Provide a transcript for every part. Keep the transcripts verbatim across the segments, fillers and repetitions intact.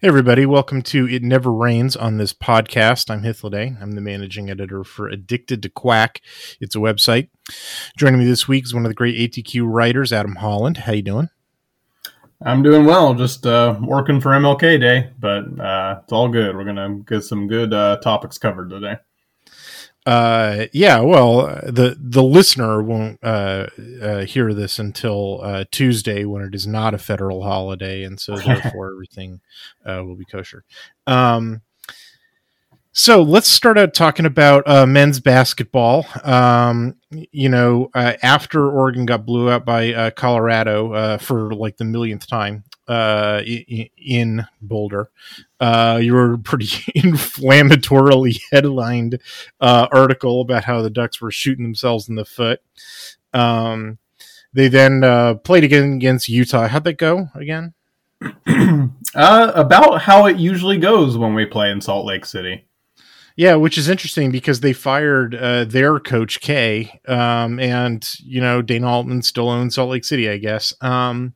Hey everybody, welcome to It Never Rains on this podcast. I'm Hithloday. I'm the managing editor for Addicted to Quack. It's a website. Joining me this week is one of the great A T Q writers, Adam Holland. How you doing? I'm doing well. Just uh, working for M L K Day, but uh, it's all good. We're gonna get some good uh, topics covered today. Uh, yeah, well, the the listener won't uh, uh, hear this until uh, Tuesday when it is not a federal holiday, and so therefore everything uh, will be kosher. Um, so let's start out talking about uh, men's basketball. Um, you know, uh, after Oregon got blew out by uh, Colorado uh, for like the millionth time uh, in, in Boulder, Uh, you were pretty inflammatorily headlined uh, article about how the Ducks were shooting themselves in the foot. Um, they then uh, played again against Utah. How'd that go again? uh, about how it usually goes when we play in Salt Lake City. Yeah, which is interesting because they fired uh, their coach K, um, and you know Dana Altman still owns Salt Lake City, I guess. Um,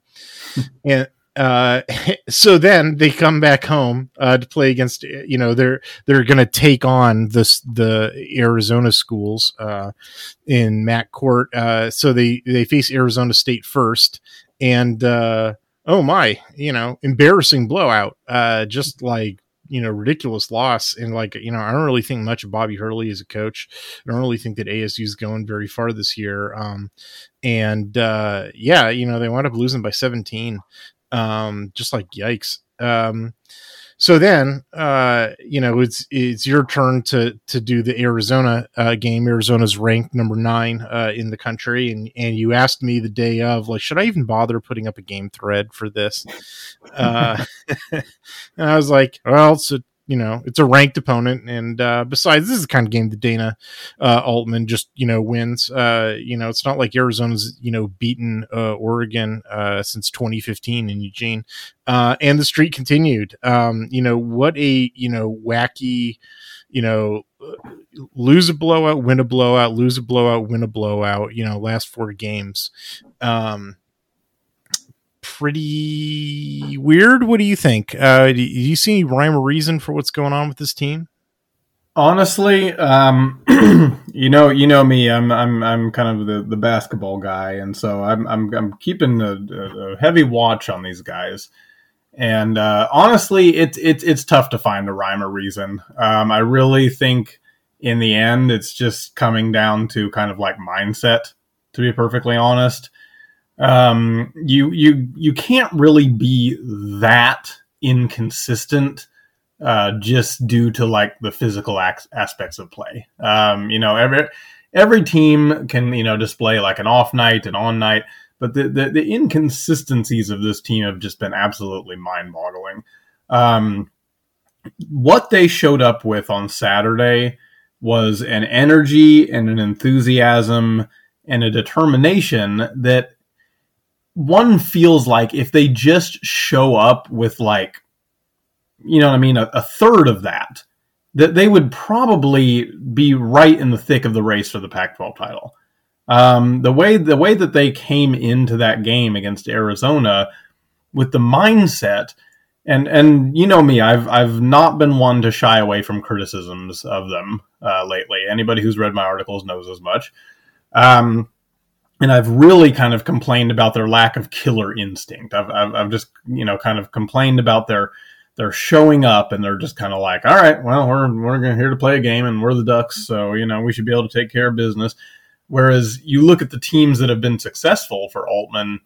and. Uh, so then they come back home uh, to play against, you know, they're they're going to take on this the Arizona schools uh, in MAC court. Uh, so they, they face Arizona State first, and uh, oh my, you know, embarrassing blowout, uh, just like you know ridiculous loss. And like you know, I don't really think much of Bobby Hurley as a coach. I don't really think that A S U is going very far this year. Um, and uh, yeah, you know, they wound up losing by seventeen. Um, just like yikes. Um, so then, uh, you know, it's it's your turn to to do the Arizona uh, game. Arizona's ranked number nine uh, in the country, and and you asked me the day of, like, should I even bother putting up a game thread for this? Uh, and I was like, well, so you know, it's a ranked opponent, and uh, besides, this is the kind of game that Dana uh, Altman just you know wins. Uh, you know, it's not like Arizona's you know beaten uh, Oregon uh, since twenty fifteen in Eugene, uh, and the streak continued. Um, you know, what a you know wacky, you know, lose a blowout, win a blowout, lose a blowout, win a blowout. You know, last four games. Um, pretty weird. What do you think? Uh, do you see any rhyme or reason for what's going on with this team? Honestly, um, you know, you know me. I'm I'm I'm kind of the, the basketball guy, and so I'm I'm, I'm keeping a, a heavy watch on these guys. And uh, honestly, it's it's it's tough to find a rhyme or reason. Um, I really think in the end, it's just coming down to kind of like mindset. To be perfectly honest. Um, you, you, you can't really be that inconsistent, uh, just due to like the physical ac- aspects of play. Um, you know, every, every team can, you know, display like an off night and on night, but the, the, the inconsistencies of this team have just been absolutely mind boggling. Um, what they showed up with on Saturday was an energy and an enthusiasm and a determination that one feels like if they just show up with like, you know what I mean, a, a third of that, that they would probably be right in the thick of the race for the Pac twelve title. Um, the way the way that they came into that game against Arizona with the mindset, and and you know me, I've I've not been one to shy away from criticisms of them uh, lately. Anybody who's read my articles knows as much. Um, And I've really kind of complained about their lack of killer instinct. I've, I've, I've just, you know, kind of complained about their, their showing up, and they're just kind of like, all right, well, we're, we're going to here to play a game, and we're the Ducks. So, you know, we should be able to take care of business. Whereas you look at the teams that have been successful for Altman,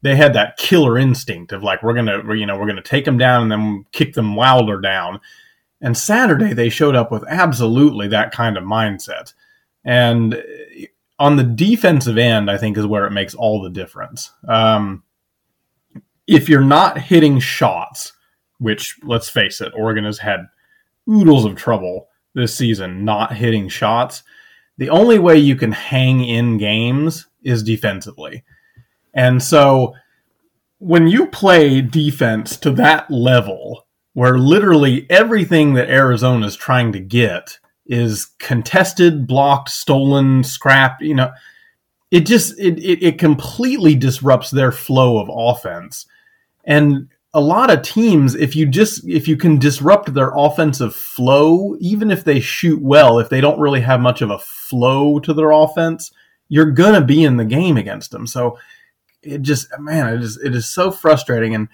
they had that killer instinct of like, we're going to, you know, we're going to take them down and then kick them wilder down. And Saturday they showed up with absolutely that kind of mindset. And on the defensive end, I think, is where it makes all the difference. Um, if you're not hitting shots, which, let's face it, Oregon has had oodles of trouble this season not hitting shots, the only way you can hang in games is defensively. And so when you play defense to that level, where literally everything that Arizona is trying to get is contested, blocked, stolen, scrapped, you know, it just, it, it it completely disrupts their flow of offense. And a lot of teams, if you just, if you can disrupt their offensive flow, even if they shoot well, if they don't really have much of a flow to their offense, you're going to be in the game against them. So it just, man, it is, it is so frustrating. And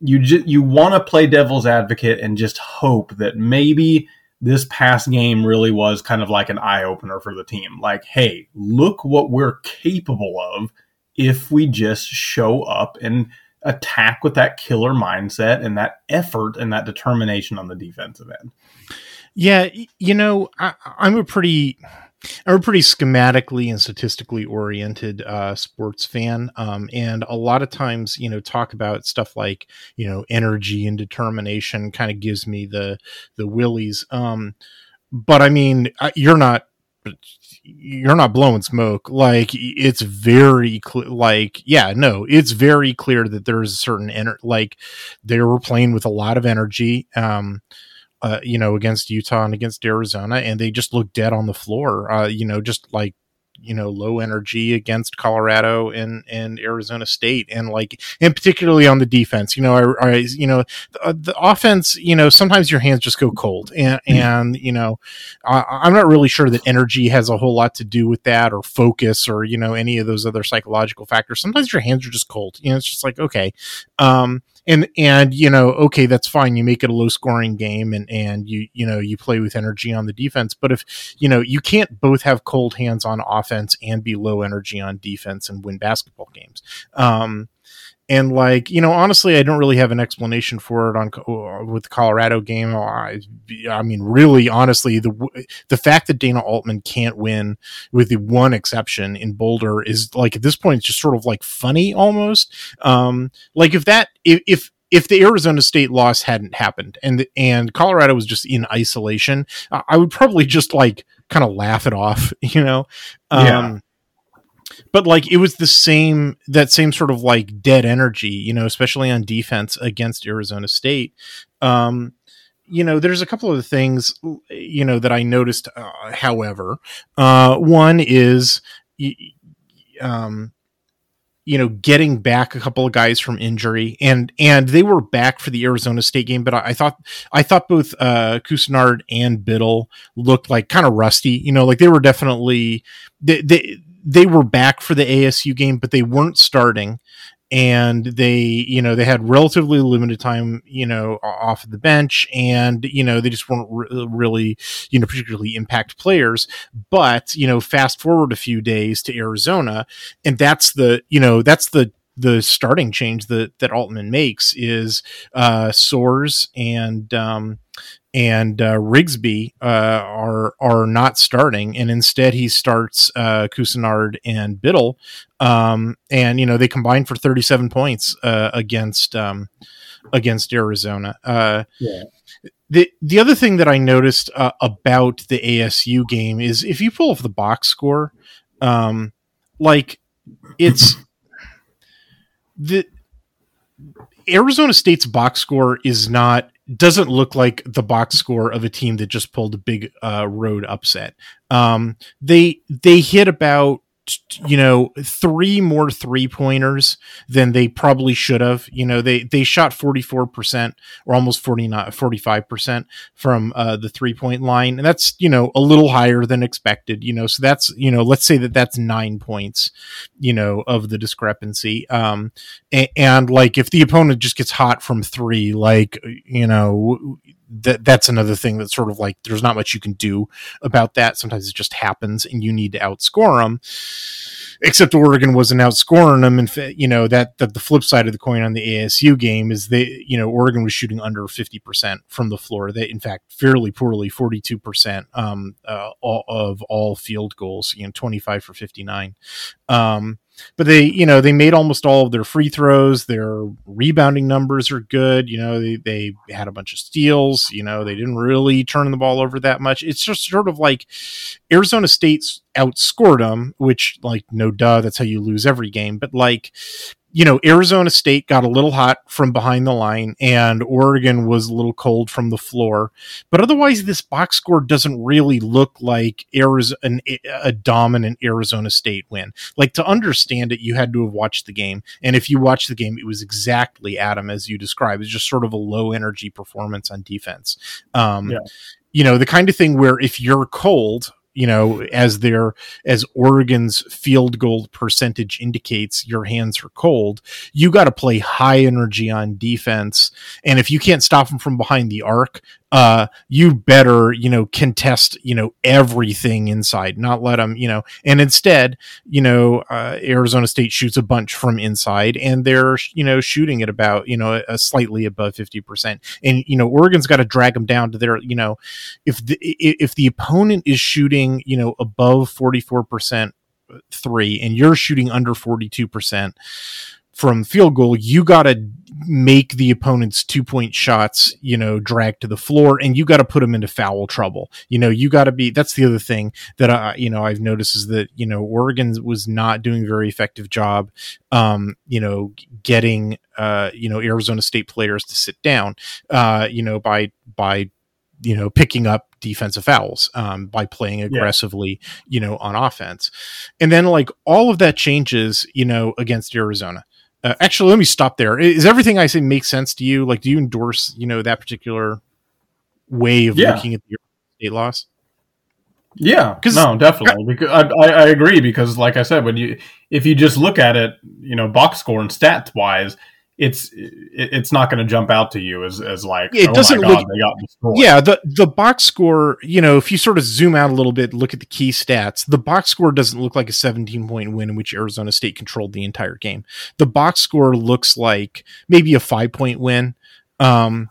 you just, you want to play devil's advocate and just hope that maybe this past game really was kind of like an eye-opener for the team. Like, hey, look what we're capable of if we just show up and attack with that killer mindset and that effort and that determination on the defensive end. Yeah, you know, I, I'm a pretty... I'm a pretty schematically and statistically oriented uh, sports fan. Um, and a lot of times, you know, talk about stuff like, you know, energy and determination kind of gives me the, the willies. Um, but I mean, you're not, you're not blowing smoke. Like, it's very clear. Like, yeah, no, it's very clear that there's a certain energy, like they were playing with a lot of energy, um, Uh, you know, against Utah and against Arizona, and they just looked dead on the floor, uh, you know, just like, you know, low energy against Colorado and, and Arizona State. And like, and particularly on the defense, you know, I, I you know, the, the offense, you know, sometimes your hands just go cold, and, and, you know, I, I'm not really sure that energy has a whole lot to do with that, or focus, or, you know, any of those other psychological factors. Sometimes your hands are just cold, you know, it's just like, okay. Um, And, and, you know, okay, that's fine. You make it a low scoring game, and, and you, you know, you play with energy on the defense. But if, you know, you can't both have cold hands on offense and be low energy on defense and win basketball games. Um, and like, you know, honestly, I don't really have an explanation for it on uh, with the Colorado game. I, I mean, really, honestly, the the fact that Dana Altman can't win, with the one exception in Boulder, is like, at this point, it's just sort of like funny almost. Um, like if that if, if if the Arizona State loss hadn't happened, and the, and Colorado was just in isolation, I would probably just like kind of laugh it off, you know. Um, yeah. But like, it was the same, that same sort of like dead energy, you know, especially on defense against Arizona State. Um, you know, there's a couple of things, you know, that I noticed, uh, however, uh, one is, um, you know, getting back a couple of guys from injury, and, and they were back for the Arizona State game. But I, I thought, I thought both, uh, Couisnard and Biddle looked like kind of rusty, you know, like they were definitely, they, they, they were back for the A S U game, but they weren't starting, and they, you know, they had relatively limited time, you know, off of the bench, and, you know, they just weren't re- really, you know, particularly impact players. But, you know, fast forward a few days to Arizona, and that's the, you know, that's the, the starting change that, that Altman makes is, uh, Soares and, um, and uh, Rigsby uh, are are not starting, and instead he starts uh, Couisnard and Biddle, um, and you know they combined for thirty-seven points uh, against um, against Arizona. Uh, yeah. The the other thing that I noticed uh, about the A S U game is, if you pull off the box score, um, like it's the Arizona State's box score is not. Doesn't look like the box score of a team that just pulled a big uh, road upset. Um, they they hit about you know, three more three pointers than they probably should have. You know, they, they shot forty-four percent or almost forty-nine, forty-five percent from uh, the three point line. And that's, you know, a little higher than expected, you know, so that's, you know, let's say that that's nine points, you know, of the discrepancy. Um, and, and like, if the opponent just gets hot from three, like, you know, that that's another thing that's sort of like, there's not much you can do about that. Sometimes it just happens and you need to outscore them, except Oregon wasn't outscoring them. And, you know, that, that the flip side of the coin on the A S U game is they, you know, Oregon was shooting under fifty percent from the floor. They, in fact, fairly poorly, forty-two percent um, uh, all, of all field goals, you know, twenty-five for fifty-nine. Um, But they, you know, they made almost all of their free throws. Their rebounding numbers are good. You know, they, they had a bunch of steals. You know, they didn't really turn the ball over that much. It's just sort of like Arizona State's outscored them, which, like, no duh, that's how you lose every game. But, like, you know, Arizona State got a little hot from behind the line and Oregon was a little cold from the floor. But otherwise, this box score doesn't really look like Arizona, a dominant Arizona State win. Like, to understand it, you had to have watched the game. And if you watched the game, it was exactly, Adam, as you described. It's just sort of a low energy performance on defense. Um, yeah. You know, the kind of thing where if you're cold, you know, as their, as Oregon's field goal percentage indicates, your hands are cold. You got to play high energy on defense. And if you can't stop them from behind the arc, uh, you better, you know, contest, you know, everything inside, not let them, you know, and instead, you know, uh, Arizona State shoots a bunch from inside and they're, you know, shooting at about, you know, a slightly above fifty percent. And, you know, Oregon's got to drag them down to their, you know, if the, if the opponent is shooting, you know, above forty-four percent three and you're shooting under forty-two percent from field goal, you got to make the opponent's two point shots, you know, drag to the floor, and you got to put them into foul trouble. You know, you got to be, that's the other thing that I, you know, I've noticed is that, you know, Oregon was not doing a very effective job, um, you know, getting, uh, you know, Arizona State players to sit down, uh, you know, by, by, you know, picking up defensive fouls, um, by playing aggressively, yeah. you know, on offense. And then, like, all of that changes, you know, against Arizona. Uh, actually, let me stop there. Is everything I say make sense to you? Like, do you endorse, you know, that particular way of yeah. looking at the state loss? Yeah, no, definitely. Because I, I agree, because like I said, when you, if you just look at it, you know, box score and stats wise, it's it's not going to jump out to you as, as like, it oh doesn't my God, look, they got destroyed. Yeah, the, the box score, you know, if you sort of zoom out a little bit, look at the key stats, the box score doesn't look like a seventeen-point win in which Arizona State controlled the entire game. The box score looks like maybe a five-point win, um,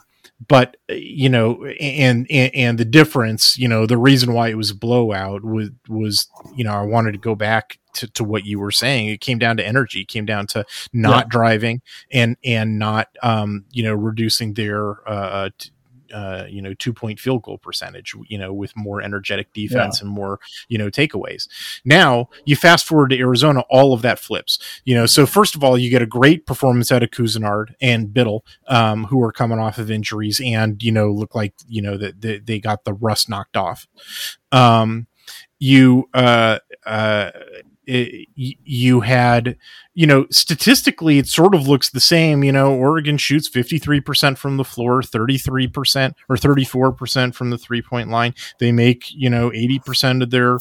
but, you know, and, and and the difference, you know, the reason why it was a blowout was, was you know, I wanted to go back To, to what you were saying. It came down to energy. It came down to not yeah. driving and and not um you know reducing their uh t- uh you know two point field goal percentage, you know, with more energetic defense yeah. and more, you know, takeaways. Now you fast forward to Arizona, all of that flips, you know. So first of all, you get a great performance out of Couisnard and Biddle, um who are coming off of injuries and, you know, look like, you know, that they, they got the rust knocked off. Um you uh uh It, you had, you know, statistically, it sort of looks the same. You know, Oregon shoots fifty-three percent from the floor, thirty-three percent or thirty-four percent from the three point line. They make, you know, eighty percent of their,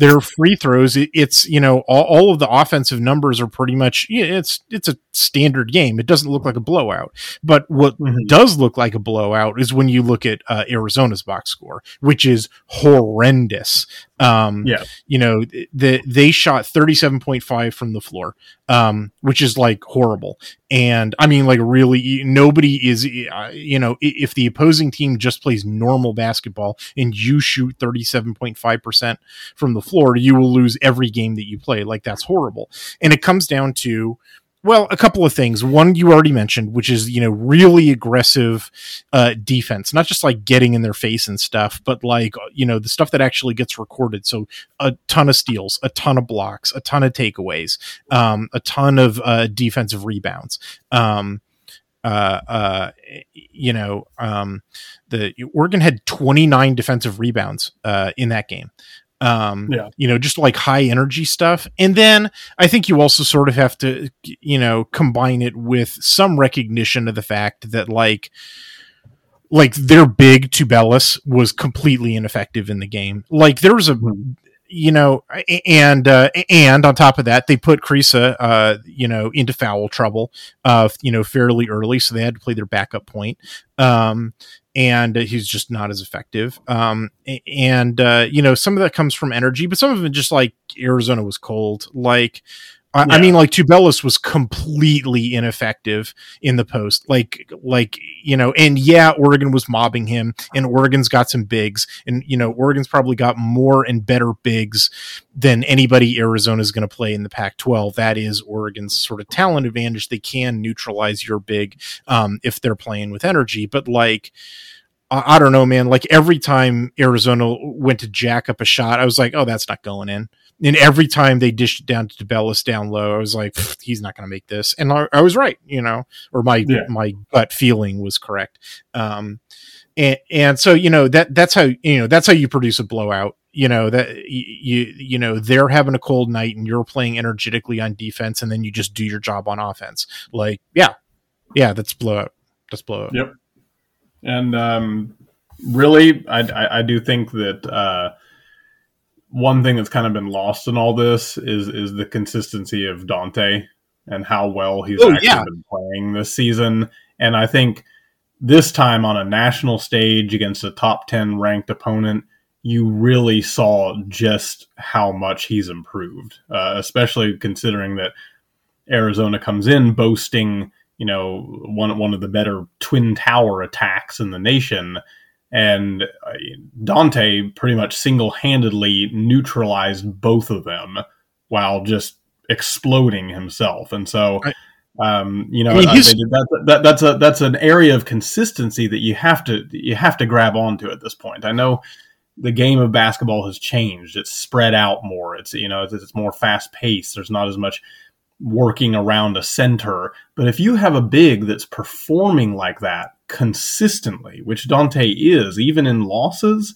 their free throws. It, it's, you know, all, all of the offensive numbers are pretty much, it's, it's a standard game. It doesn't look like a blowout, but what mm-hmm. does look like a blowout is when you look at uh, Arizona's box score, which is horrendous. Um, yeah. You know, the, they shot thirty-seven point five from the floor, um, which is like horrible. And I mean, like, really, nobody is, you know, if the opposing team just plays normal basketball and you shoot thirty-seven point five percent from the floor, you will lose every game that you play. Like, that's horrible. And it comes down to, well, a couple of things. One you already mentioned, which is, you know, really aggressive uh, defense, not just like getting in their face and stuff, but like, you know, the stuff that actually gets recorded. So a ton of steals, a ton of blocks, a ton of takeaways, um, a ton of uh, defensive rebounds. Um, uh, uh, you know, um, the Oregon had twenty-nine defensive rebounds uh, in that game. um, yeah. you know, just like high energy stuff. And then I think you also sort of have to, you know, combine it with some recognition of the fact that like, like their big Tubelis was completely ineffective in the game. Like there was a, you know, and, uh, and on top of that, they put Creasa, uh, you know, into foul trouble, uh, you know, fairly early. So they had to play their backup point. Um, and he's just not as effective. Um, and, uh, you know, some of that comes from energy, but some of it just like Arizona was cold. Like, I, yeah. I mean, like Tubelis was completely ineffective in the post, like, like, you know, and yeah, Oregon was mobbing him, and Oregon's got some bigs, and, you know, Oregon's probably got more and better bigs than anybody Arizona's going to play in the Pac twelve. That is Oregon's sort of talent advantage. They can neutralize your big um, if they're playing with energy, but like, I, I don't know, man, like every time Arizona went to jack up a shot, I was like, oh, that's not going in. And every time they dished it down to Tubelis down low, I was like, he's not going to make this. And I, I was right, you know, or my, yeah. my gut feeling was correct. Um, and, and so, you know, that, that's how, you know, that's how you produce a blowout, you know, that you, you know, they're having a cold night and you're playing energetically on defense, and then you just do your job on offense. Like, yeah, yeah, that's blowout. That's blowout. Yep. And, um, really, I, I, I do think that, uh, one thing that's kind of been lost in all this is is the consistency of Dante and how well he's oh, actually yeah. been playing this season. And I think this time on a national stage against a top ten ranked opponent, you really saw just how much he's improved, uh, especially considering that Arizona comes in boasting, you know, one, one of the better twin tower attacks in the nation. And Dante pretty much single-handedly neutralized both of them while just exploding himself. And so, um, you know, I mean, I, that, that, that's a that's an area of consistency that you have to you have to grab onto at this point. I know the game of basketball has changed; it's spread out more. It's you know it's, it's more fast-paced. There's not as much working around a center, but if you have a big that's performing like that consistently, which Dante is, even in losses,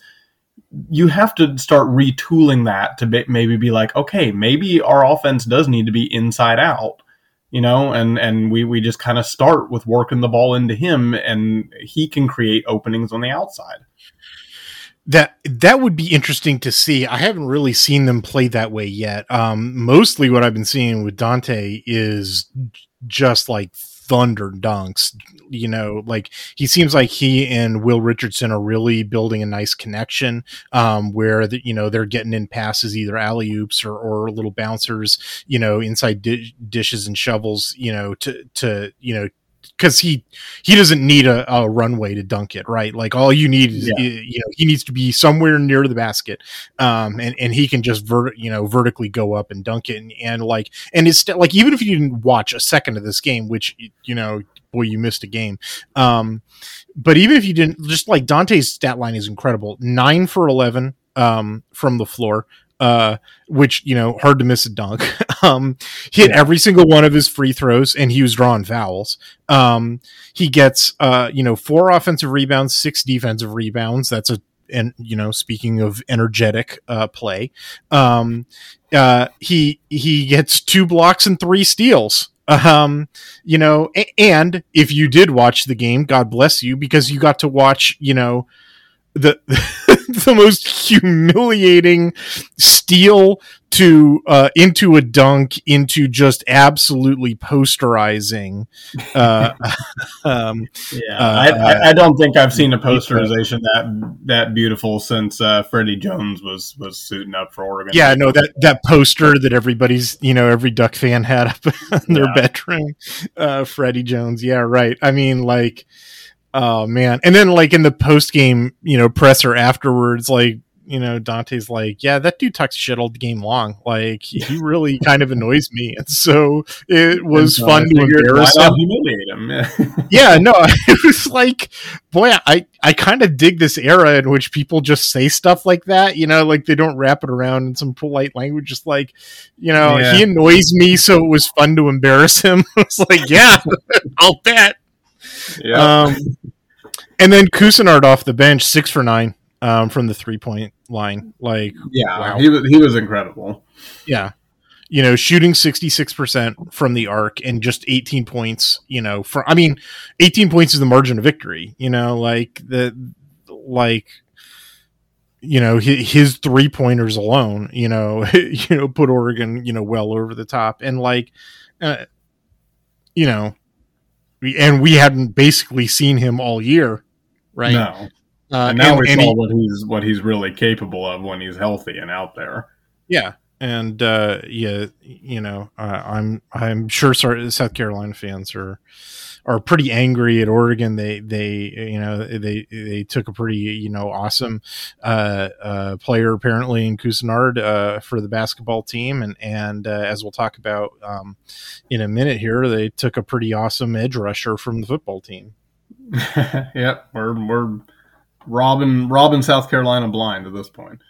you have to start retooling that to be, maybe be like, okay, maybe our offense does need to be inside out, you know, and, and we, we just kind of start with working the ball into him, and he can create openings on the outside. That that would be interesting to see. I haven't really seen them play that way yet. Um, mostly what I've been seeing with Dante is just like thunder dunks. You know, like he seems like he and Will Richardson are really building a nice connection, um, where the, you know, they're getting in passes, either alley oops or, or little bouncers, you know, inside di- dishes and shovels, you know, to to you know. Because he he doesn't need a, a runway to dunk it, right? Like all you need is yeah. you know he needs to be somewhere near the basket, um, and and he can just vert you know vertically go up and dunk it, and, and like and it's st- like even if you didn't watch a second of this game, which you know. Boy, you missed a game. Um, but even if you didn't, just like Dante's stat line is incredible. nine for eleven um, from the floor, uh, which, you know, hard to miss a dunk. um, hit yeah. every single one of his free throws, and he was drawing fouls. Um, he gets, uh, you know, four offensive rebounds, six defensive rebounds. That's a, and, you know, speaking of energetic uh, play, um, uh, he he gets two blocks and three steals. Um, you know, and if you did watch the game, God bless you, because you got to watch, you know, the the most humiliating steal to uh, into a dunk, into just absolutely posterizing. Uh, um, yeah, uh, I, I don't think I've seen a posterization that that beautiful since uh, Freddie Jones was was suiting up for Oregon. Yeah, no, that that poster that everybody's you know every Duck fan had up in their yeah. bedroom. Uh, Freddie Jones, yeah, right. I mean, like. Oh man. And then like in the post game, you know, presser afterwards, like, you know, Dante's like, yeah, that dude talks shit all the game long. Like he really kind of annoys me. And so it was so fun to embarrass him. Humiliate him. Yeah. yeah, no, it was like, boy, I, I kind of dig this era in which people just say stuff like that, you know, like they don't wrap it around in some polite language. Just like, you know, yeah. he annoys me. So it was fun to embarrass him. It's like, yeah, I'll bet. Yeah. Um, and then Couisnard off the bench, six for nine um, from the three point line. Like, yeah, wow. he was he was incredible. Yeah, you know, shooting sixty-six percent from the arc and just eighteen points. You know, for I mean, eighteen points is the margin of victory. You know, like the like. You know, his, his three pointers alone, you know, you know, put Oregon, you know, well over the top. And like, uh, you know, we, and we hadn't basically seen him all year. Right. No. Uh, and now and, we and saw he, what he's, what he's really capable of when he's healthy and out there. Yeah. And, uh, yeah, you know, uh, I'm, I'm sure South Carolina fans are, are pretty angry at Oregon. They, they, you know, they, they took a pretty, you know, awesome, uh, uh, player apparently in Couisnard, uh, for the basketball team. And, and, uh, as we'll talk about, um, in a minute here, they took a pretty awesome edge rusher from the football team. Yep. We're, we're robbing, robbing South Carolina blind at this point.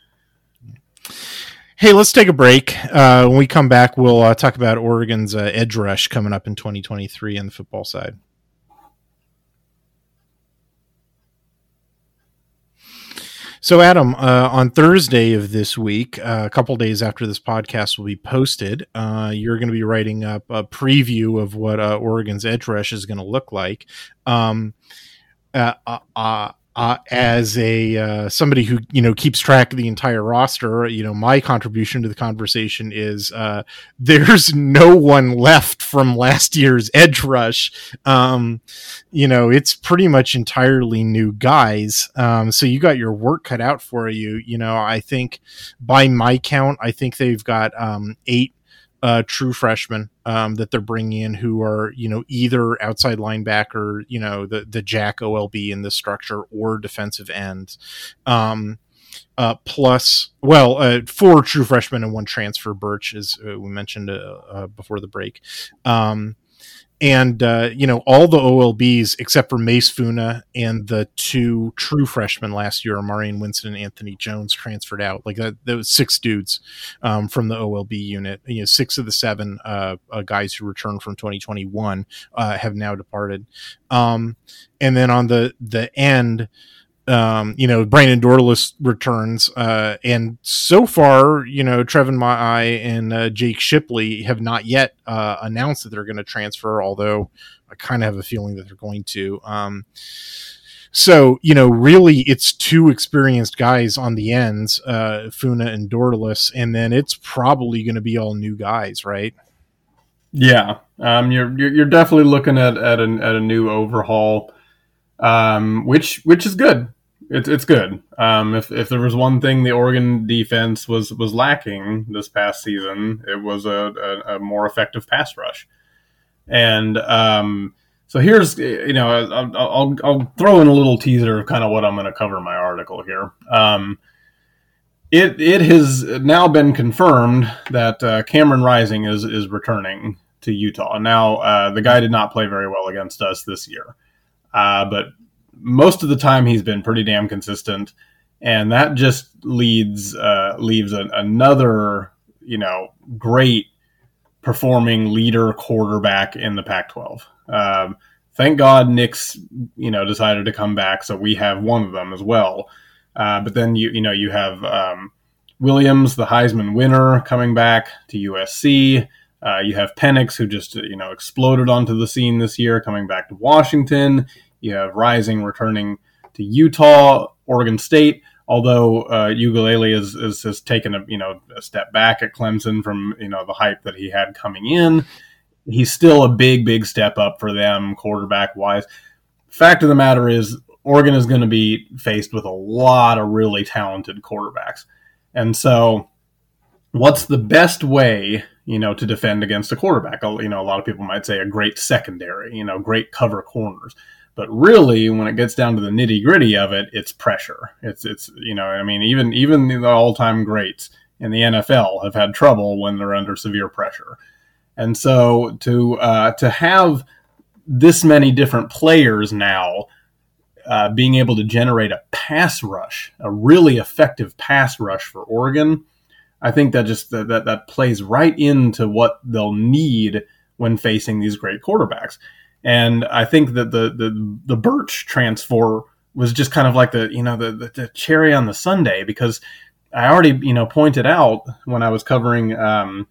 Hey, let's take a break. Uh, when we come back, we'll uh, talk about Oregon's uh, edge rush coming up in twenty twenty-three on the football side. So, Adam, uh, on Thursday of this week, uh, a couple days after this podcast will be posted, uh, you're going to be writing up a preview of what uh, Oregon's edge rush is going to look like. Um, uh, uh, uh Uh, as a uh, somebody who, you know, keeps track of the entire roster, you know, my contribution to the conversation is uh, there's no one left from last year's edge rush. Um, you know, it's pretty much entirely new guys. Um, so you got your work cut out for you. You know, I think by my count, I think they've got um, eight uh, true freshmen um, that they're bringing in who are, you know, either outside linebacker, you know, the, the Jack O L B in this structure or defensive end. Um, uh, plus, well, uh, four true freshmen and one transfer, Birch, as we mentioned uh, uh, before the break. Um, and, uh, you know, all the O L Bs except for Mase Funa and the two true freshmen last year, Amarian Winston and Anthony Jones, transferred out. Like that, those six dudes um, from the O L B unit, you know, six of the seven uh, uh, guys who returned from twenty twenty-one uh, have now departed. Um, and then on the, the end, Um, you know, Brandon Dordalus returns, uh, and so far, you know, Treven Ma'ae and uh, Jake Shipley have not yet uh, announced that they're going to transfer, although I kind of have a feeling that they're going to. Um, so, you know, really it's two experienced guys on the ends, uh, Funa and Dordalus, and then it's probably going to be all new guys, right? Yeah, um, you're, you're you're definitely looking at at a, at a new overhaul, um, which which is good. It's it's good. Um, if if there was one thing the Oregon defense was was lacking this past season, it was a, a, a more effective pass rush. And um, so here's you know I'll, I'll I'll throw in a little teaser of kind of what I'm going to cover in my article here. Um, it it has now been confirmed that uh, Cameron Rising is is returning to Utah. Now uh, the guy did not play very well against us this year, uh, but most of the time he's been pretty damn consistent, and that just leads uh, leaves a, another you know great performing leader quarterback in the Pac twelve. Um, thank God Nick's you know decided to come back, so we have one of them as well. Uh, but then you you know you have um, Williams, the Heisman winner, coming back to U S C. Uh, you have Penix, who just you know exploded onto the scene this year, coming back to Washington. You have Rising returning to Utah, Oregon State, although uh, Ugalele is, is, has taken a, you know, a step back at Clemson from you know the hype that he had coming in. He's still a big, big step up for them quarterback-wise. Fact of the matter is Oregon is going to be faced with a lot of really talented quarterbacks. And so what's the best way you know, to defend against a quarterback? You know, a lot of people might say a great secondary, you know, great cover corners. But really, when it gets down to the nitty gritty of it, it's pressure. It's it's you know, I mean, even even the all time greats in the N F L have had trouble when they're under severe pressure. And so to uh, to have this many different players now uh, being able to generate a pass rush, a really effective pass rush for Oregon, I think that just that that, that plays right into what they'll need when facing these great quarterbacks. And I think that the the the Birch transfer was just kind of like the you know the, the the cherry on the sundae, because I already, you know, pointed out when I was covering, um,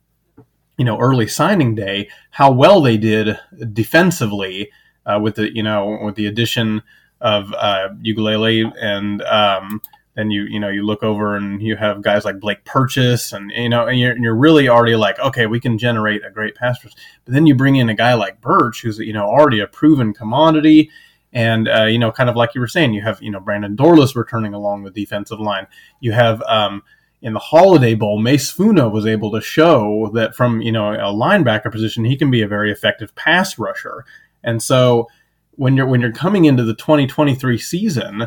you know, early signing day, how well they did defensively uh, with the, you know, with the addition of uh, Ukulele, and um, then you, you know, you look over and you have guys like Blake Purchase, and you know, and you're, and you're really already like, okay, we can generate a great pass rush. But then you bring in a guy like Birch, who's, you know, already a proven commodity. And, uh, you know, kind of like you were saying, you have, you know, Brandon Dordalus returning along the defensive line. You have um, in the Holiday Bowl, Mase Funa was able to show that from, you know, a linebacker position, he can be a very effective pass rusher. And so when you're when you're coming into the twenty twenty-three season,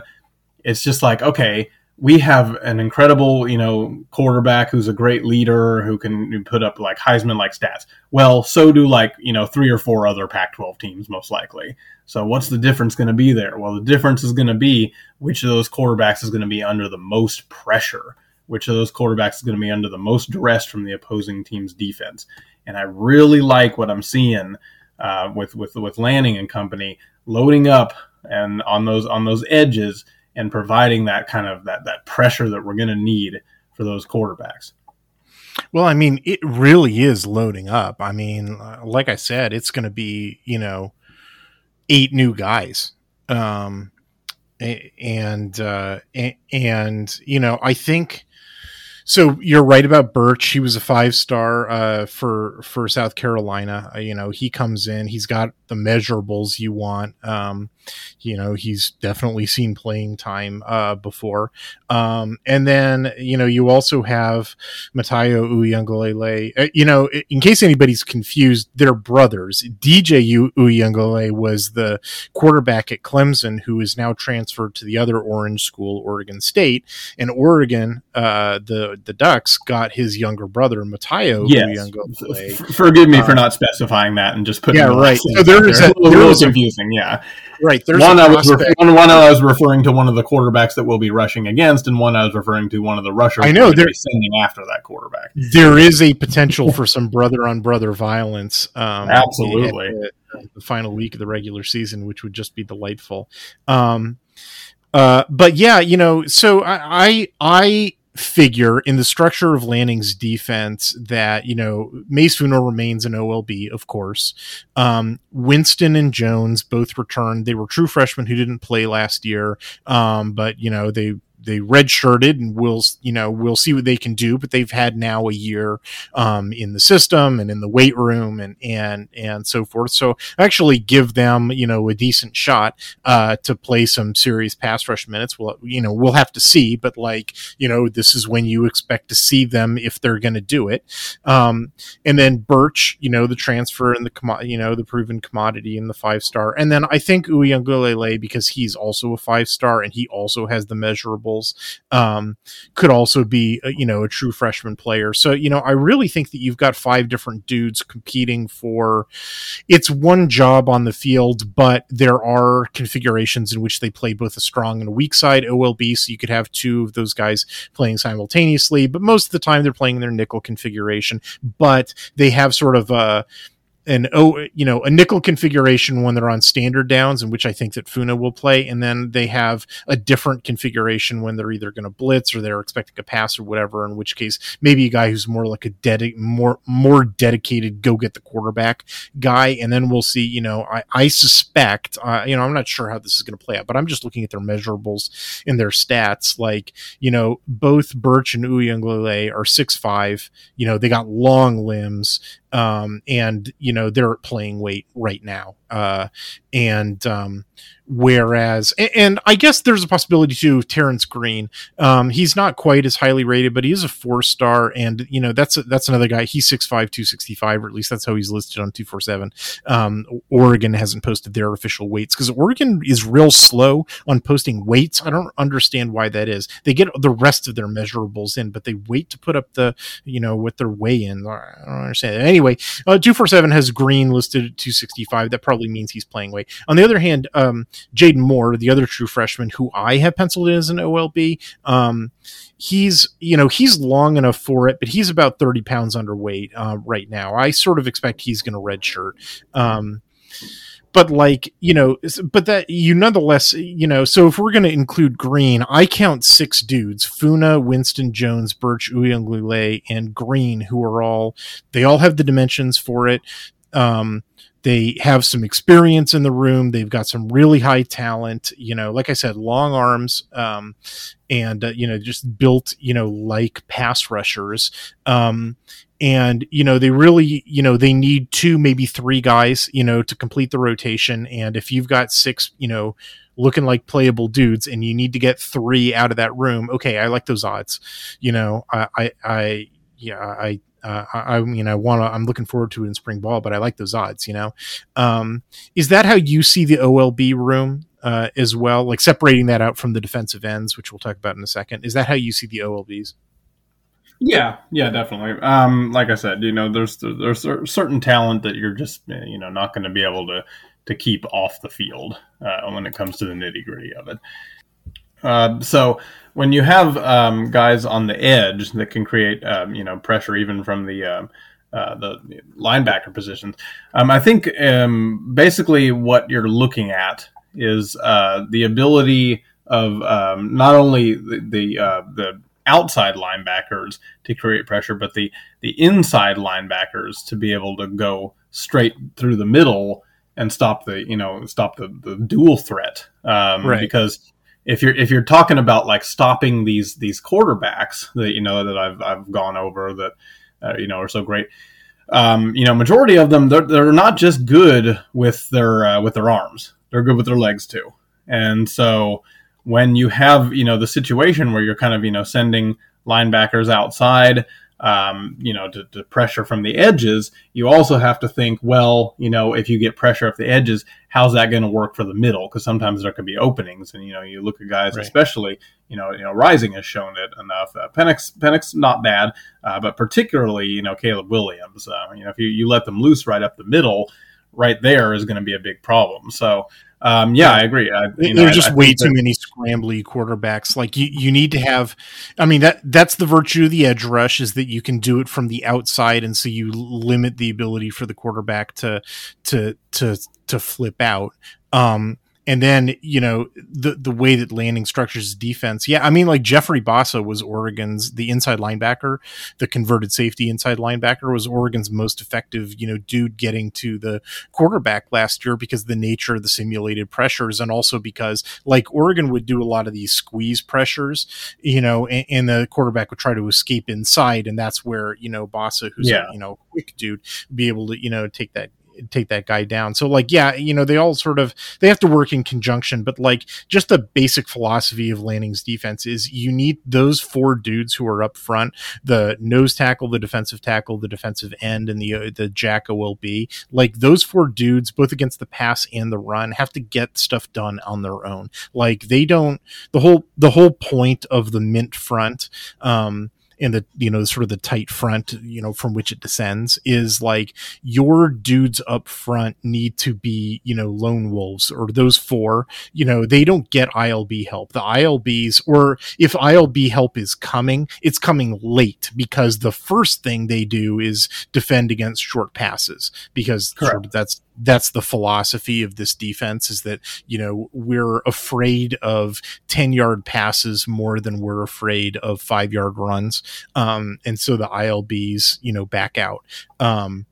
it's just like, OK, we have an incredible, you know, quarterback who's a great leader who can put up like Heisman like stats. Well, so do like, you know, three or four other Pac twelve teams, most likely. So what's the difference going to be there? Well, the difference is going to be which of those quarterbacks is going to be under the most pressure, which of those quarterbacks is going to be under the most duress from the opposing team's defense. And I really like what I'm seeing uh, with, with, with Lanning and company loading up and on those, on those edges, and providing that kind of that, that pressure that we're going to need for those quarterbacks. Well, I mean, it really is loading up. I mean, like I said, it's going to be, you know, eight new guys. Um, and, uh, and, and, you know, I think, so you're right about Birch. He was a five-star uh, for, for South Carolina. Uh, you know, he comes in, he's got the measurables you want. Um, you know, he's definitely seen playing time uh, before. Um, and then, you know, you also have Matayo Uyunglele. Uh, you know, in case anybody's confused, they're brothers. D J Uyunglele was the quarterback at Clemson who is now transferred to the other Orange school, Oregon State. And Oregon, uh, the the Ducks got his younger brother Matayo. Yes. F- forgive me um, for not specifying that and just putting. Yeah, right. So there is a little confusing. Yeah, right. There's one I was refer- one, one I was referring to one of the quarterbacks that we'll be rushing against, and one I was referring to one of the rushers. I know they're sending after that quarterback. There is a potential for some brother on brother violence. Um, Absolutely. The, the final week of the regular season, which would just be delightful. Um, uh, but yeah, you know, so I I. I figure in the structure of Lanning's defense that, you know, Mase Funa remains an O L B, of course. Um, Winston and Jones both returned. They were true freshmen who didn't play last year, um, but, you know, they they redshirted, and we'll, you know, we'll see what they can do. But they've had now a year um, in the system and in the weight room and and and so forth. So actually give them, you know, a decent shot uh, to play some serious pass rush minutes. Well, you know, we'll have to see. But like, you know, this is when you expect to see them if they're going to do it. Um, and then Birch, you know, the transfer and the commo- you know the proven commodity and the five star. And then I think Uyunglele, because he's also a five star and he also has the measurable. Um, could also be, uh, you know, a true freshman player. So, you know, I really think that you've got five different dudes competing for it's one job on the field, but there are configurations in which they play both a strong and a weak side O L B. So you could have two of those guys playing simultaneously, but most of the time they're playing their nickel configuration, but they have sort of a, an oh you know a nickel configuration when they're on standard downs, in which I think that Funa will play, and then they have a different configuration when they're either going to blitz or they're expecting a pass or whatever, in which case maybe a guy who's more like a dedi- more more dedicated go get the quarterback guy. And then we'll see, you know, I, I suspect uh, you know I'm not sure how this is going to play out, but I'm just looking at their measurables and their stats. Like, you know, both Birch and Uyunglele are six five, you know, they got long limbs. Um, and, you know, they're playing weight right now. Uh, and, um, whereas, and, and I guess there's a possibility too, Terrence Green, um, he's not quite as highly rated, but he is a four star. And, you know, that's, a, that's another guy. He's six five, two sixty-five, or at least that's how he's listed on two forty-seven. Um, Oregon hasn't posted their official weights because Oregon is real slow on posting weights. I don't understand why that is. They get the rest of their measurables in, but they wait to put up the, you know, what their weigh in. I don't understand. Anyway, uh, two forty-seven has Green listed at two sixty-five. That probably means he's playing weight. On the other hand, um, Jaden Moore, the other true freshman who I have penciled in as an O L B, um, he's, you know, he's long enough for it, but he's about thirty pounds underweight uh, right now. I sort of expect he's going to redshirt. Um, But like, you know, but that you nonetheless, you know, so if we're going to include Green, I count six dudes, Funa, Winston, Jones, Birch, Uiagalelei, and Green, who are all, they all have the dimensions for it. Um, they have some experience in the room. They've got some really high talent, you know, like I said, long arms, um, and, uh, you know, just built, you know, like pass rushers. Um, and, you know, they really, you know, they need two, maybe three guys, you know, to complete the rotation. And if you've got six, you know, looking like playable dudes and you need to get three out of that room. Okay. I like those odds, you know, I, I, I yeah, I, Uh, I, I mean, I want to, I'm looking forward to it in spring ball, but I like those odds, you know? Um, is that how you see the O L B room uh, as well? Like separating that out from the defensive ends, which we'll talk about in a second. Is that how you see the O L Bs? Yeah, yeah, definitely. Um, like I said, you know, there's, there's certain talent that you're just, you know, not going to be able to, to keep off the field uh, when it comes to the nitty gritty of it. Uh, so when you have um, guys on the edge that can create, um, you know, pressure even from the um, uh, the linebacker positions, um, I think um, basically what you're looking at is uh, the ability of um, not only the the, uh, the outside linebackers to create pressure, but the the inside linebackers to be able to go straight through the middle and stop the you know stop the, the dual threat um, right. because. If you're if you're talking about like stopping these these quarterbacks that you know that I've I've gone over that uh, you know are so great, um, you know majority of them they're, they're not just good with their uh, with their arms, they're good with their legs too. And so when you have you know the situation where you're kind of you know sending linebackers outside, um, you know to, to pressure from the edges, you also have to think well you know if you get pressure off the edges. How's that going to work for the middle? Because sometimes there could be openings, and you know, you look at guys, right. especially, you know, you know, Rising has shown it enough. Uh, Penix, Penix, not bad, uh, but particularly, you know, Caleb Williams. Uh, you know, if you, you let them loose right up the middle, right there is going to be a big problem. So, um, yeah, I agree. I, you know, There's just I, I way too that, many scrambly quarterbacks. Like you, you need to have. I mean that that's the virtue of the edge rush is that you can do it from the outside, and so you limit the ability for the quarterback to to to. to flip out. Um, and then, you know, the, the way that Landing structures defense. Yeah. I mean, like Jeffrey Bassa was Oregon's, the inside linebacker, the converted safety inside linebacker was Oregon's most effective, you know, dude getting to the quarterback last year because of the nature of the simulated pressures. And also because like Oregon would do a lot of these squeeze pressures, you know, and, and the quarterback would try to escape inside. And that's where, you know, Bassa, who's, yeah. a, you know, quick dude, be able to, you know, take that, take that guy down. So like, yeah, you know, they all sort of, they have to work in conjunction, but like just the basic philosophy of Lanning's defense is you need those four dudes who are up front, the nose tackle, the defensive tackle, the defensive end, and the, the jack O L B, like those four dudes, both against the pass and the run, have to get stuff done on their own. Like they don't, the whole, the whole point of the mint front, um, and the, you know, sort of the tight front, you know, from which it descends is like your dudes up front need to be, you know, lone wolves or those four, you know, they don't get I L B help. The I L Bs, or if I L B help is coming, it's coming late because the first thing they do is defend against short passes because sort of that's, that's the philosophy of this defense is that, you know, we're afraid of ten yard passes more than we're afraid of five yard runs. Um, and so the I L Bs, you know, back out. Um,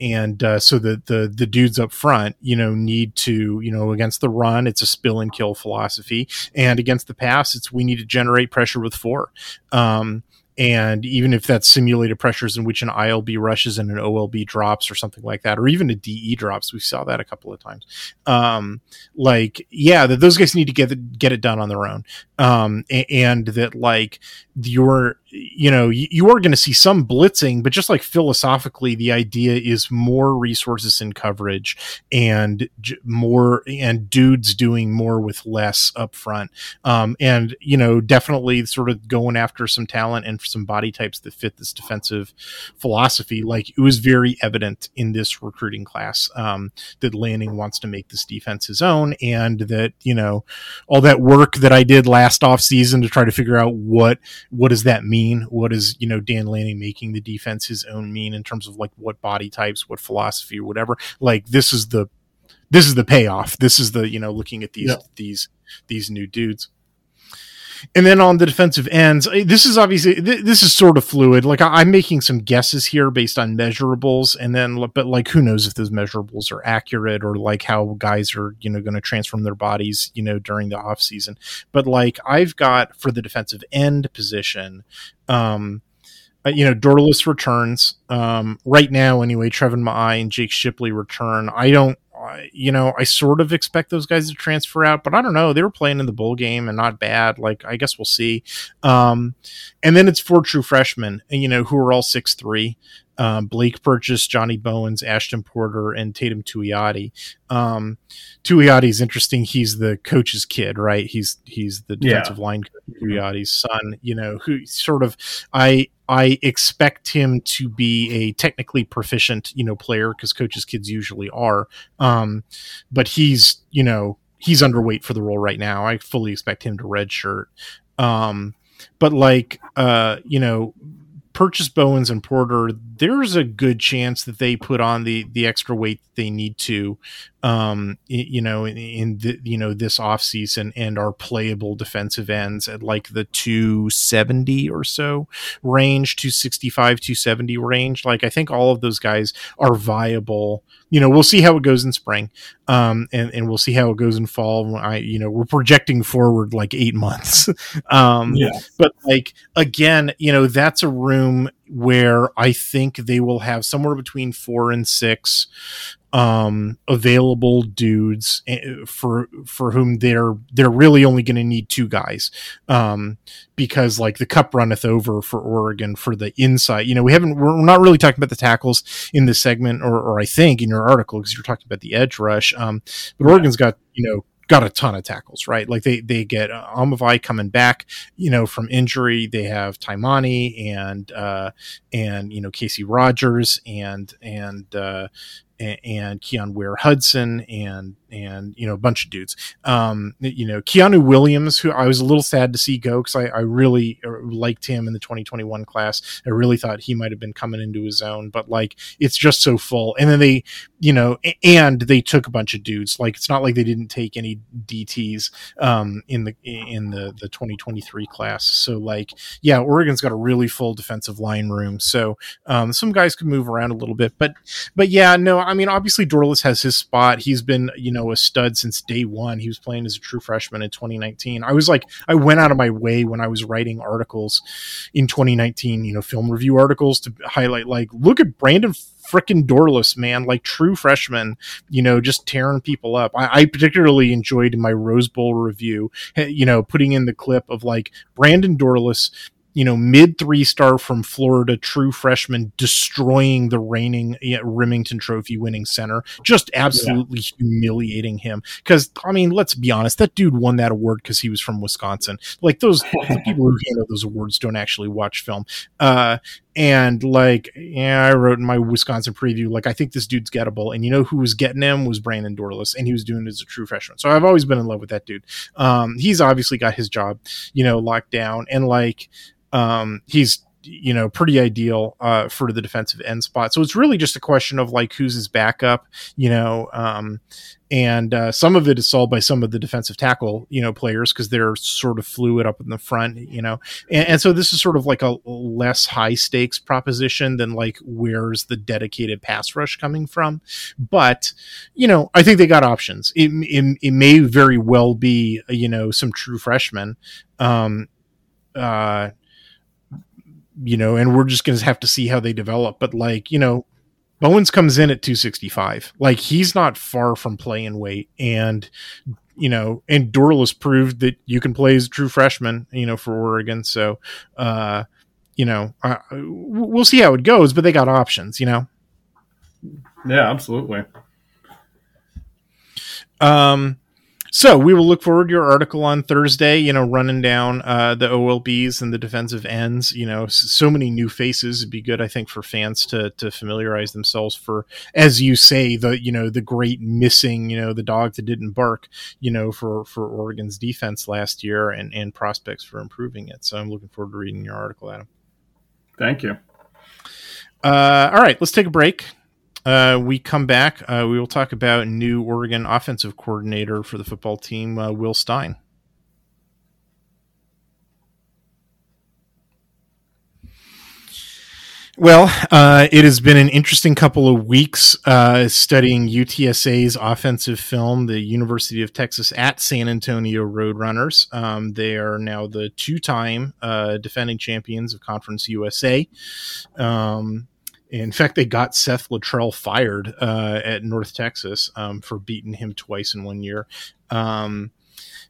and, uh, so the, the, the dudes up front, you know, need to, you know, against the run, it's a spill and kill philosophy. And against the pass, it's, we need to generate pressure with four. Um, And even if that's simulated pressures in which an I L B rushes and an O L B drops or something like that, or even a D E drops, we saw that a couple of times. Um, like, yeah, that those guys need to get the, get it done on their own. Um, and, and that like your, you know, you, you are going to see some blitzing, but just like philosophically, the idea is more resources in coverage and j- more and dudes doing more with less up front. Um, and, you know, definitely sort of going after some talent and some body types that fit this defensive philosophy. Like it was very evident in this recruiting class um, that Lanning wants to make this defense his own. And that, you know, all that work that I did last off season to try to figure out what, what does that mean? What is, you know, Dan Lanning making the defense his own mean in terms of like what body types, what philosophy, whatever. Like this is the this is the payoff. This is the, you know, looking at these, yeah. these, these new dudes. And then on the defensive ends, this is obviously, th- this is sort of fluid. Like I- I'm making some guesses here based on measurables, and then, but like, who knows if those measurables are accurate, or like how guys are, you know, going to transform their bodies, you know, during the off season. But like I've got for the defensive end position, um, Uh, you know, Dordalus returns um, right now anyway. Treven Ma'ae and Jake Shipley return. I don't, uh, you know, I sort of expect those guys to transfer out, but I don't know. They were playing in the bowl game and not bad. Like, I guess we'll see. Um, and then it's four true freshmen, and you know, who are all six three. Um, Blake Purchase, Johnny Bowens, Ashton Porter, and Tatum Tuiati. Um, Tuiati is interesting. He's the coach's kid, right? He's he's the defensive yeah. line coach, Tuiati's son. You know, who sort of I I expect him to be a technically proficient, you know, player, because coach's kids usually are. Um, but he's you know he's underweight for the role right now. I fully expect him to redshirt. Um, but like uh, you know. Purchase, Bowens, and Porter, there's a good chance that they put on the the extra weight that they need to, um, you know, in, in the, you know, this offseason, and are playable defensive ends at like the two seventy or so range, two sixty-five, two seventy range. Like, I think all of those guys are viable. You know, we'll see how it goes in spring, um, and, and we'll see how it goes in fall. I, you know, we're projecting forward like eight months. um, yeah. But like, again, you know, that's a room where I think they will have somewhere between four and six um, available dudes for, for whom they're, they're really only going to need two guys. Um, because like the cup runneth over for Oregon for the inside, you know, we haven't, we're not really talking about the tackles in this segment, or, or I think in your article, cause you're talking about the edge rush. Um, but yeah. Oregon's got, you know, got a ton of tackles, right? Like they, they get uh, Amavai coming back, you know, from injury. They have Taimani and, uh, and, you know, Casey Rogers and, and, uh, and, and Keon Ware Hudson and, and, you know, a bunch of dudes, um, you know, Keanu Williams, who I was a little sad to see go, cause I, I really liked him in the twenty twenty-one class. I really thought he might've been coming into his own, but like, it's just so full. And then they, you know, and they took a bunch of dudes. Like, it's not like they didn't take any D Ts, um, in the, in the, the twenty twenty-three class. So like, yeah, Oregon's got a really full defensive line room. So, um, some guys could move around a little bit, but, but yeah, no, I mean, obviously Dordalus has his spot. He's been, you know, a stud since day one. He was playing as a true freshman in twenty nineteen. I was like, I went out of my way when I was writing articles in twenty nineteen, you know, film review articles, to highlight, like, look at Brandon frickin' Dordalus, man, like true freshman, you know, just tearing people up. I, I particularly enjoyed in my Rose Bowl review, you know, putting in the clip of like Brandon Dordalus, you know, mid three star from Florida, true freshman, destroying the reigning uh, Remington Trophy winning center, just absolutely yeah. humiliating him. Cause I mean, let's be honest, that dude won that award cause he was from Wisconsin. Like those the people who handle those awards don't actually watch film. Uh, And like, yeah, I wrote in my Wisconsin preview, like, I think this dude's gettable. And you know who was getting him was Brandon Dordalus, and he was doing it as a true freshman. So I've always been in love with that dude. Um, he's obviously got his job, you know, locked down, and like, um, he's, you know, pretty ideal, uh, for the defensive end spot. So it's really just a question of like, who's his backup, you know, um, and, uh, some of it is solved by some of the defensive tackle, you know, players, cause they're sort of fluid up in the front, you know? And, and so this is sort of like a less high stakes proposition than like, where's the dedicated pass rush coming from? But, you know, I think they got options. It, it, it may very well be, you know, some true freshmen, um, uh, you know, and we're just going to have to see how they develop. But like, you know, Bowens comes in at two sixty-five. Like, he's not far from playing weight, and, you know, and Dordalus proved that you can play as a true freshman, you know, for Oregon. So, uh, you know, I, we'll see how it goes, but they got options, you know? Yeah, absolutely. Um, So we will look forward to your article on Thursday, you know, running down uh, the O L Bs and the defensive ends. You know, so many new faces. It'd be good, I think, for fans to to familiarize themselves for, as you say, the, you know, the great missing, you know, the dog that didn't bark, you know, for, for Oregon's defense last year, and, and prospects for improving it. So I'm looking forward to reading your article, Adam. Thank you. Uh, all right, let's take a break. uh, we come back, uh, we will talk about new Oregon offensive coordinator for the football team, uh, Will Stein. Well, uh, it has been an interesting couple of weeks uh, studying U T S A's offensive film, the University of Texas at San Antonio Roadrunners. Um, they are now the two-time uh, defending champions of Conference U S A. Um, in fact, they got Seth Luttrell fired uh, at North Texas um, for beating him twice in one year. Um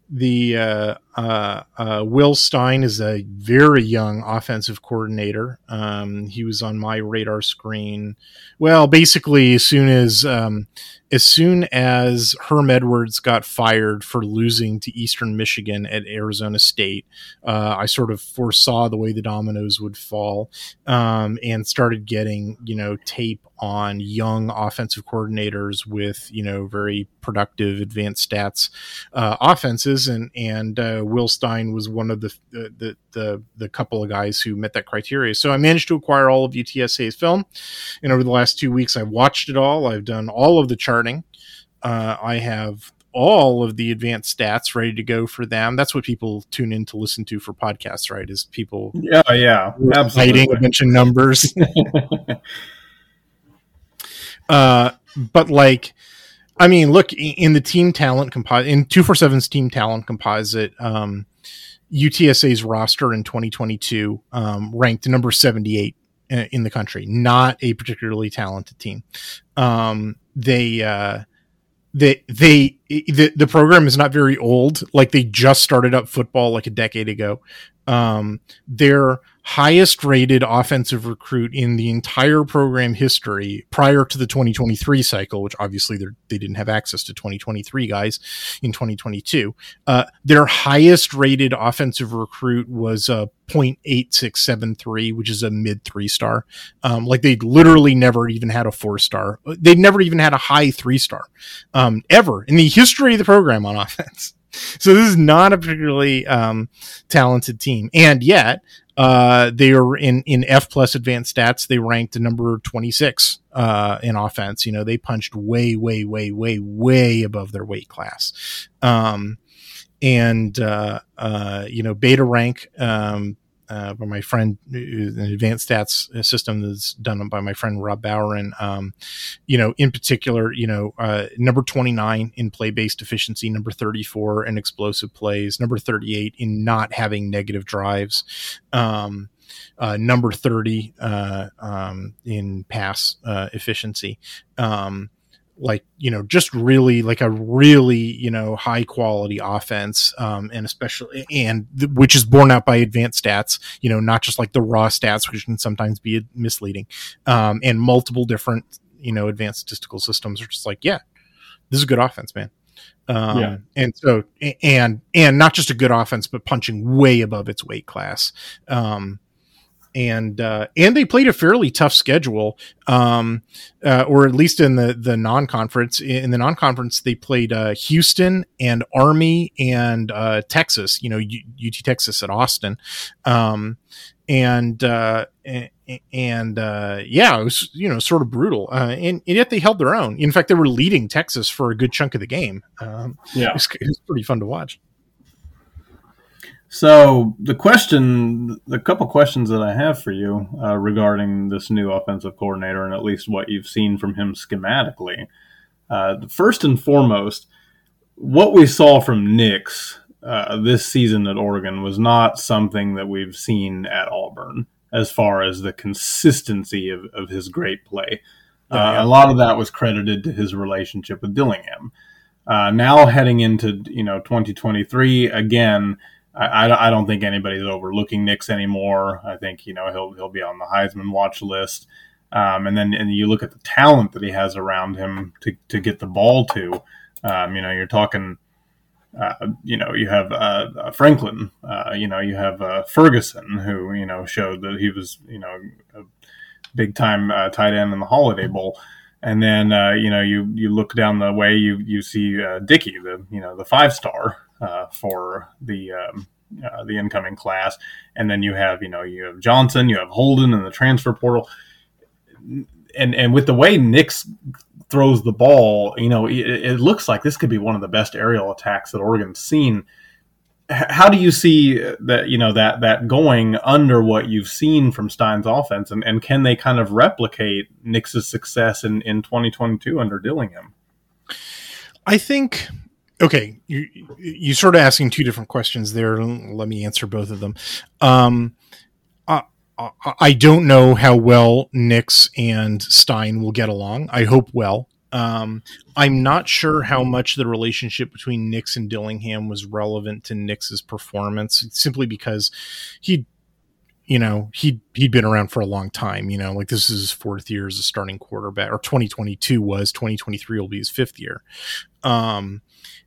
The uh, uh, uh, Will Stein is a very young offensive coordinator. Um, he was on my radar screen. Well, basically, as soon as um, as soon as Herm Edwards got fired for losing to Eastern Michigan at Arizona State, uh, I sort of foresaw the way the dominoes would fall, um, and started getting, you know, tape on young offensive coordinators with, you know, very productive advanced stats uh, offenses. And, and uh, Will Stein was one of the, the, the, the couple of guys who met that criteria. So I managed to acquire all of U T S A's film. And over the last two weeks, I've watched it all. I've done all of the charting. Uh, I have all of the advanced stats ready to go for them. That's what people tune in to listen to for podcasts, right? Is people yeah, yeah, absolutely. Hiding a bunch of numbers. Uh, but like, I mean, look, in the team talent composite, in two forty-seven's team talent composite, um, U T S A's roster in twenty twenty-two, um, ranked number seventy-eight in the country, not a particularly talented team. Um, they, uh, They, they, the, the program is not very old. Like, they just started up football like a decade ago. Um, their highest rated offensive recruit in the entire program history prior to the twenty twenty-three cycle, which obviously they didn't have access to twenty twenty-three guys in twenty twenty-two. Uh, their highest rated offensive recruit was a uh, point eight six seven three, which is a mid three star. Um, like, they'd literally never even had a four star. They'd never even had a high three star. Um, Um, ever in the history of the program on offense. So this is not a particularly um, talented team. And yet uh, they are in, in F plus advanced stats. They ranked number twenty-six uh, in offense. You know, they punched way, way, way, way, way above their weight class. Um, and, uh, uh, you know, beta rank, um, Uh, by my friend, an advanced stats system that's done by my friend Rob Bowerin. Um, you know, in particular, you know, uh, number twenty-nine in play-based efficiency, number thirty-four in explosive plays, number thirty-eight in not having negative drives, um, uh, number thirty uh, um, in pass uh, efficiency. Um, like, you know, just really like a really, you know, high quality offense. Um, and especially, and th- which is borne out by advanced stats, you know, not just like the raw stats, which can sometimes be misleading. Um, and multiple different, you know, advanced statistical systems are just like, yeah, this is a good offense, man. Um, yeah. and so, and, and not just a good offense, but punching way above its weight class. Um, And uh, and they played a fairly tough schedule, um, uh, or at least in the, the non-conference. In the non-conference, they played uh, Houston and Army and uh, Texas, you know, U- UT Texas at Austin. Um, and uh, and uh, yeah, it was, you know, sort of brutal. Uh, and, and yet they held their own. In fact, they were leading Texas for a good chunk of the game. Um, yeah, it was, it was pretty fun to watch. So the question, the couple questions that I have for you uh, regarding this new offensive coordinator and at least what you've seen from him schematically. Uh, first and foremost, what we saw from Nix uh, this season at Oregon was not something that we've seen at Auburn as far as the consistency of, of his great play. Uh, a lot of that was credited to his relationship with Dillingham. Uh, now heading into, you know, twenty twenty-three, again, I, I don't think anybody's overlooking Nix anymore. I think, you know, he'll he'll be on the Heisman watch list. Um, and then and you look at the talent that he has around him to, to get the ball to. Um, you know, you're talking, uh, you know, you have uh, Franklin. Uh, you know, you have uh, Ferguson, who, you know, showed that he was, you know, a big-time uh, tight end in the Holiday Bowl. And then, uh, you know, you, you look down the way, you you see uh, Dickey, the, you know, the five-star. Uh, for the um, uh, the incoming class, and then you have you know you have Johnson, you have Holden in the transfer portal. and and with the way Nix throws the ball, you know, it, it looks like this could be one of the best aerial attacks that Oregon's seen. How do you see that, you know, that that going under what you've seen from Stein's offense, and, and can they kind of replicate Nix's success in, in twenty twenty-two under Dillingham? I think, okay, you you sort of asking two different questions there. Let me answer both of them. Um, I, I don't know how well Nix and Stein will get along. I hope well. Um, I'm not sure how much the relationship between Nix and Dillingham was relevant to Nix's performance, simply because he, you know, he he'd been around for a long time. You know, like this is his fourth year as a starting quarterback, or twenty twenty-two was, twenty twenty-three will be his fifth year. Um,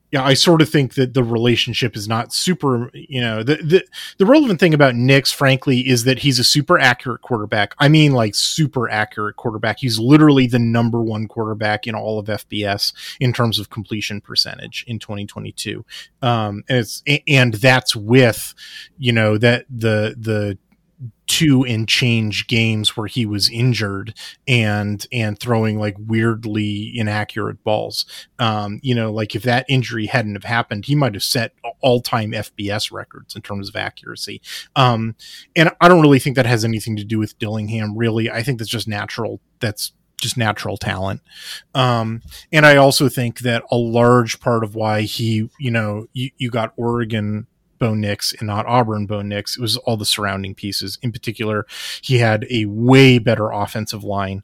yeah, I sort of think that the relationship is not super, you know, the, the, the relevant thing about Nix, frankly, is that he's a super accurate quarterback. I mean, like super accurate quarterback. He's literally the number one quarterback in all of F B S in terms of completion percentage in twenty twenty-two. Um, and it's, and that's with, you know, that the, the, two and change games where he was injured and and throwing like weirdly inaccurate balls. Um, you know, like if that injury hadn't have happened, he might have set all-time F B S records in terms of accuracy. Um, and I don't really think that has anything to do with Dillingham, really. I think that's just natural. That's just natural talent. Um, and I also think that a large part of why he, you know, you, you got Oregon Bo Nix and not Auburn Bo Nix, it was all the surrounding pieces. In particular, he had a way better offensive line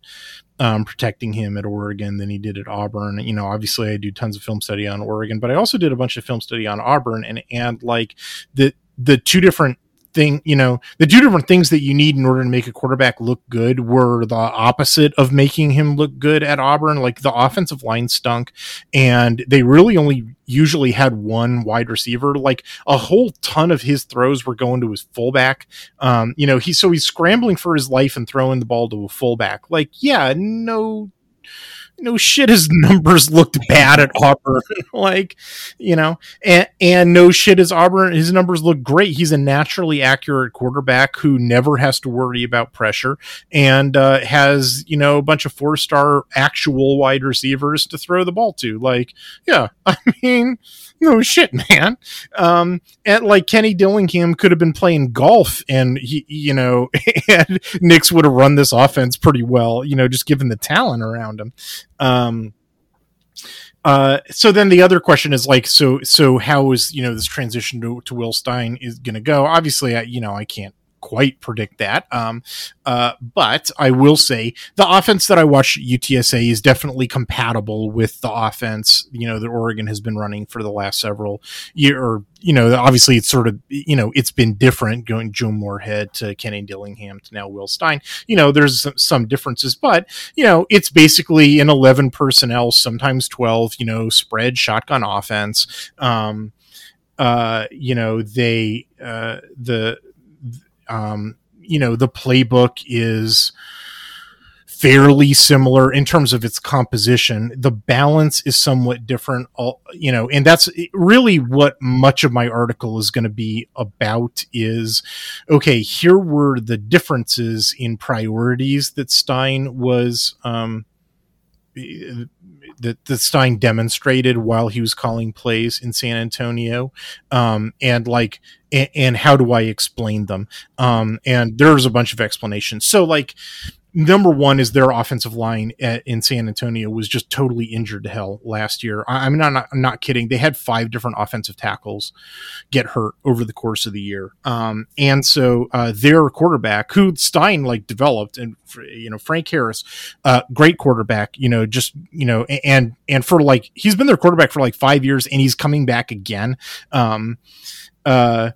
um, protecting him at Oregon than he did at Auburn. You know, obviously I do tons of film study on Oregon, but I also did a bunch of film study on Auburn, and, and like the, the two different thing, you know, the two different things that you need in order to make a quarterback look good were the opposite of making him look good at Auburn. Like the offensive line stunk, and they really only usually had one wide receiver. Like a whole ton of his throws were going to his fullback. Um, you know, he, so he's scrambling for his life and throwing the ball to a fullback. Like, yeah, no, no shit, his numbers looked bad at Auburn, like, you know, and, and no shit, his Auburn, his numbers look great. He's a naturally accurate quarterback who never has to worry about pressure, and uh, has, you know, a bunch of four-star actual wide receivers to throw the ball to. Like, yeah, I mean, no shit, man. Um, and like Kenny Dillingham could have been playing golf, and he, you know, and Nix would have run this offense pretty well, you know, just given the talent around him. Um, uh, so then the other question is like, so, so how is, you know, this transition to, to Will Stein is going to go? Obviously, I, you know, I can't quite predict that. Um, uh, but I will say the offense that I watched at U T S A is definitely compatible with the offense, you know, that Oregon has been running for the last several year, or, you know, obviously it's sort of, you know, it's been different going Joe Moorhead to Kenny Dillingham to now Will Stein. You know, there's some differences, but, you know, it's basically an eleven personnel, sometimes twelve, you know, spread shotgun offense. Um, uh, you know, they, uh, the, Um, you know, the playbook is fairly similar in terms of its composition. The balance is somewhat different, you know, and that's really what much of my article is going to be about is, okay, here were the differences in priorities that Stein was, um, that, that Stein demonstrated while he was calling plays in San Antonio. Um, and like, And, and how do I explain them? Um, and there's a bunch of explanations. So, like, number one is their offensive line at, in San Antonio was just totally injured to hell last year. I, I'm not, I'm not kidding. They had five different offensive tackles get hurt over the course of the year. Um, and so uh, their quarterback, who Stein like developed, and you know Frank Harris, uh, great quarterback. You know, just you know, and and for like he's been their quarterback for like five years, and he's coming back again. Um, Uh,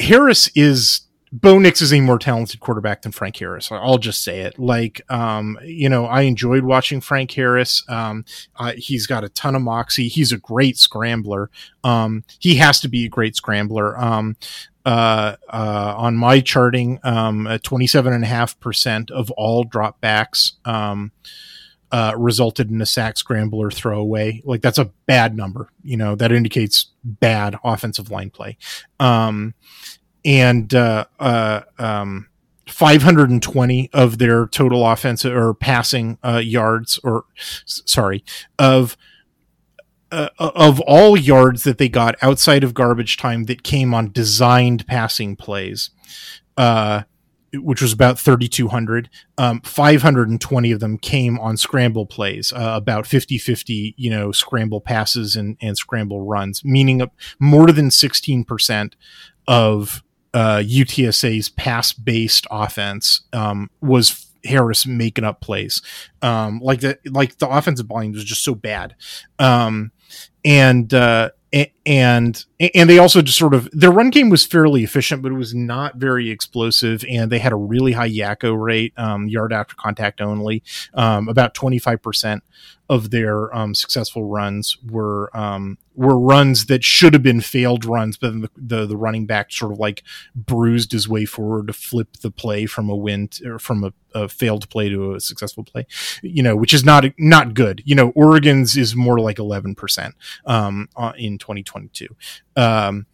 Harris is Bo Nix is a more talented quarterback than Frank Harris. I'll just say it. Like, um, you know, I enjoyed watching Frank Harris. Um, uh, he's got a ton of moxie. He's a great scrambler. Um, he has to be a great scrambler. Um, uh, uh, on my charting, um, twenty-seven point five percent of all dropbacks, um, uh, resulted in a sack, scramble, or throwaway. Like that's a bad number, you know, that indicates bad offensive line play. Um, and, uh, uh, um, five hundred twenty of their total offensive or passing uh, yards or sorry of uh, of all yards that they got outside of garbage time that came on designed passing plays, uh, which was about thirty-two hundred. Um, five hundred twenty of them came on scramble plays, uh, about fifty-fifty, you know, scramble passes and, and scramble runs, meaning more than sixteen percent of uh, U T S A's pass-based offense um, was Harris making up plays. Um, like, the, like the offensive volume was just so bad. Um, and... Uh, And and they also just sort of, their run game was fairly efficient, but it was not very explosive. And they had a really high Y A C O rate, um, yard after contact only. Um, about twenty-five percent of their um, successful runs were um, were runs that should have been failed runs, but then the, the the running back sort of like bruised his way forward to flip the play from a win to, or from a, a failed play to a successful play, you know, which is not not good. You know, Oregon's is more like eleven percent um, in twenty twenty-two. Um,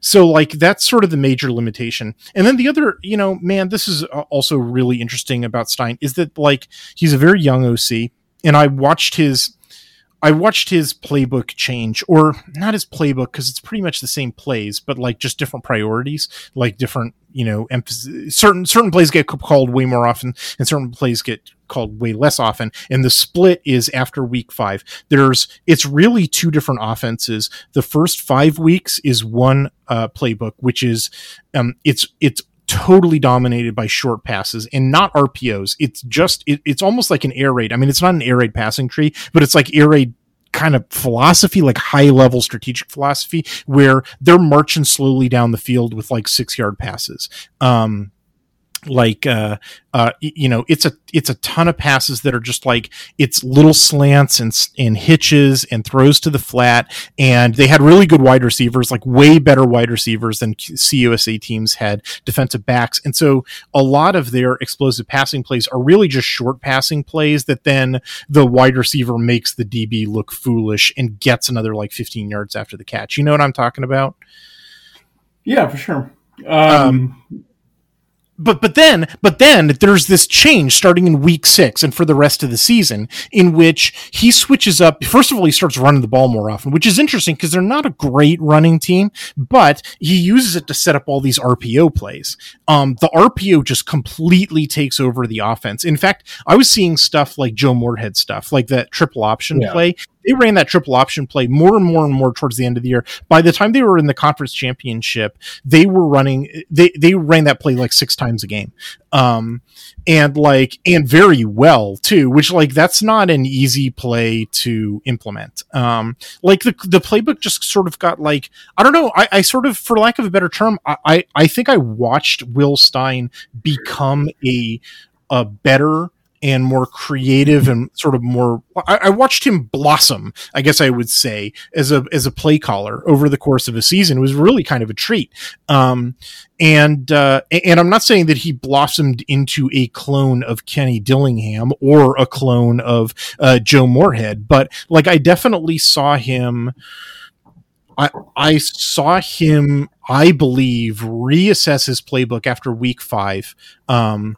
so like that's sort of the major limitation. And then the other, you know, man, this is also really interesting about Stein is that like he's a very young O C, and I watched his, I watched his playbook change, or not his playbook, because it's pretty much the same plays, but like just different priorities, like different, you know, emphasis. Certain certain plays get called way more often, and certain plays get called way less often. And the split is after week five. There's it's really two different offenses. The first five weeks is one uh, playbook, which is um, it's it's. totally dominated by short passes and not R P Os. It's just, it, it's almost like an air raid. I mean, it's not an air raid passing tree, but it's like air raid kind of philosophy, like high level strategic philosophy where they're marching slowly down the field with like six yard passes. Um, like, uh, uh, you know, it's a, it's a ton of passes that are just like, it's little slants and, and hitches and throws to the flat. And they had really good wide receivers, like way better wide receivers than C U S A teams had defensive backs. And so a lot of their explosive passing plays are really just short passing plays that then the wide receiver makes the D B look foolish and gets another like fifteen yards after the catch. You know what I'm talking about? Yeah, for sure. Um, um But but then but then there's this change starting in week six and for the rest of the season in which he switches up. First of all, he starts running the ball more often, which is interesting because they're not a great running team, but he uses it to set up all these R P O plays. Um, the R P O just completely takes over the offense. In fact, I was seeing stuff like Joe Moorhead stuff, like that triple option yeah. play. They ran that triple option play more and more and more towards the end of the year. By the time they were in the conference championship, they were running, they, they ran that play like six times a game. Um, and like, and very well too, which like, that's not an easy play to implement. Um, like the, the playbook just sort of got like, I don't know. I, I sort of, for lack of a better term, I, I, I think I watched Will Stein become a, a better and more creative and sort of more, I, I watched him blossom, I guess I would say, as a, as a play caller over the course of a season. It was really kind of a treat. Um, and, uh, and I'm not saying that he blossomed into a clone of Kenny Dillingham or a clone of, uh, Joe Moorhead, but like, I definitely saw him, I, I saw him, I believe, reassess his playbook after week five. Um,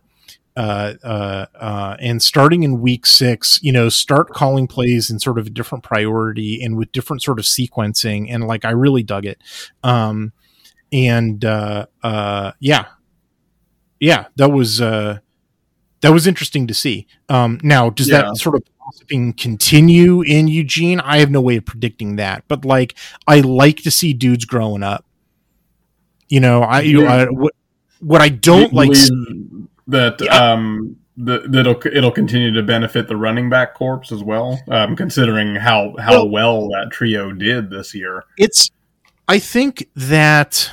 Uh, uh, uh, and starting in week six, you know, start calling plays in sort of a different priority and with different sort of sequencing. And like, I really dug it. Um, and, uh, uh, yeah, yeah, that was, uh, that was interesting to see. Um, now does yeah. that sort of continue in Eugene? I have no way of predicting that, but like, I like to see dudes growing up, you know, I, yeah. I what, what I don't like that yeah. um that that'll it'll continue to benefit the running back corps as well, um considering how how well, well that trio did this year. It's I think that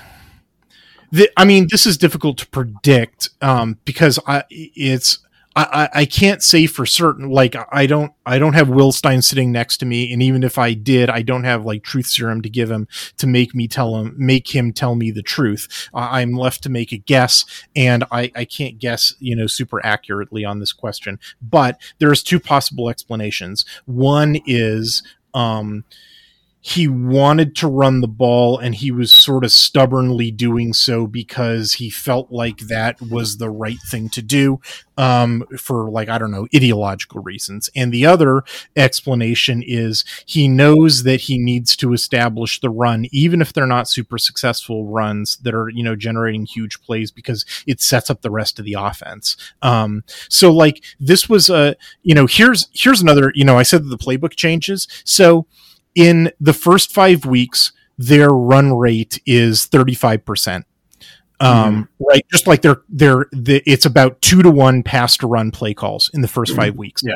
the, I mean this is difficult to predict um because I it's I, I can't say for certain, like I don't, I don't have Will Stein sitting next to me. And even if I did, I don't have like truth serum to give him to make me tell him, make him tell me the truth. Uh, I'm left to make a guess and I, I can't guess, you know, super accurately on this question, but there's two possible explanations. One is, um, he wanted to run the ball, and he was sort of stubbornly doing so because he felt like that was the right thing to do, um, for, like, I don't know, ideological reasons. And the other explanation is he knows that he needs to establish the run, even if they're not super successful runs that are, you know, generating huge plays, because it sets up the rest of the offense. Um, so like this was a, you know, here's, here's another, you know, I said that the playbook changes. So, in the first five weeks, their run rate is thirty-five percent. Um, mm-hmm. Right. Just like they're, they're, the, it's about two to one pass to run play calls in the first five weeks. Yeah.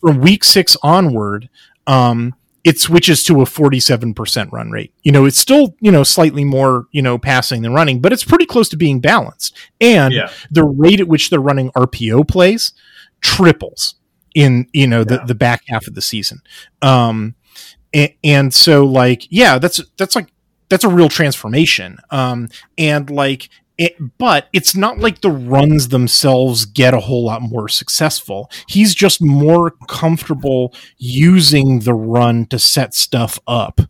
From week six onward, um, it switches to a forty-seven percent run rate. You know, it's still, you know, slightly more, you know, passing than running, but it's pretty close to being balanced. And yeah. the rate at which they're running R P O plays triples in, you know, the, yeah. the back half of the season. Um, And, and so like, yeah, that's, that's like, that's a real transformation. Um, and like, it, but it's not like the runs themselves get a whole lot more successful. He's just more comfortable using the run to set stuff up,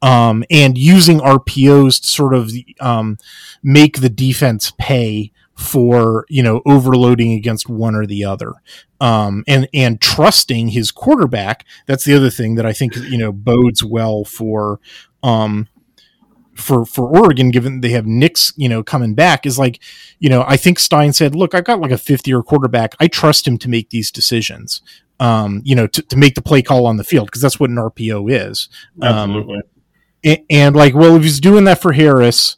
um, and using R P Os to sort of, um, make the defense pay for, you know, overloading against one or the other, um, and, and trusting his quarterback. That's the other thing that I think, you know, bodes well for, um, for, for Oregon, given they have Nix, you know, coming back, is like, you know, I think Stein said, look, I've got like a fifth year quarterback. I trust him to make these decisions, um, you know, to, to make the play call on the field. 'Cause that's what an R P O is. Absolutely. Um, and, and like, well, if he's doing that for Harris,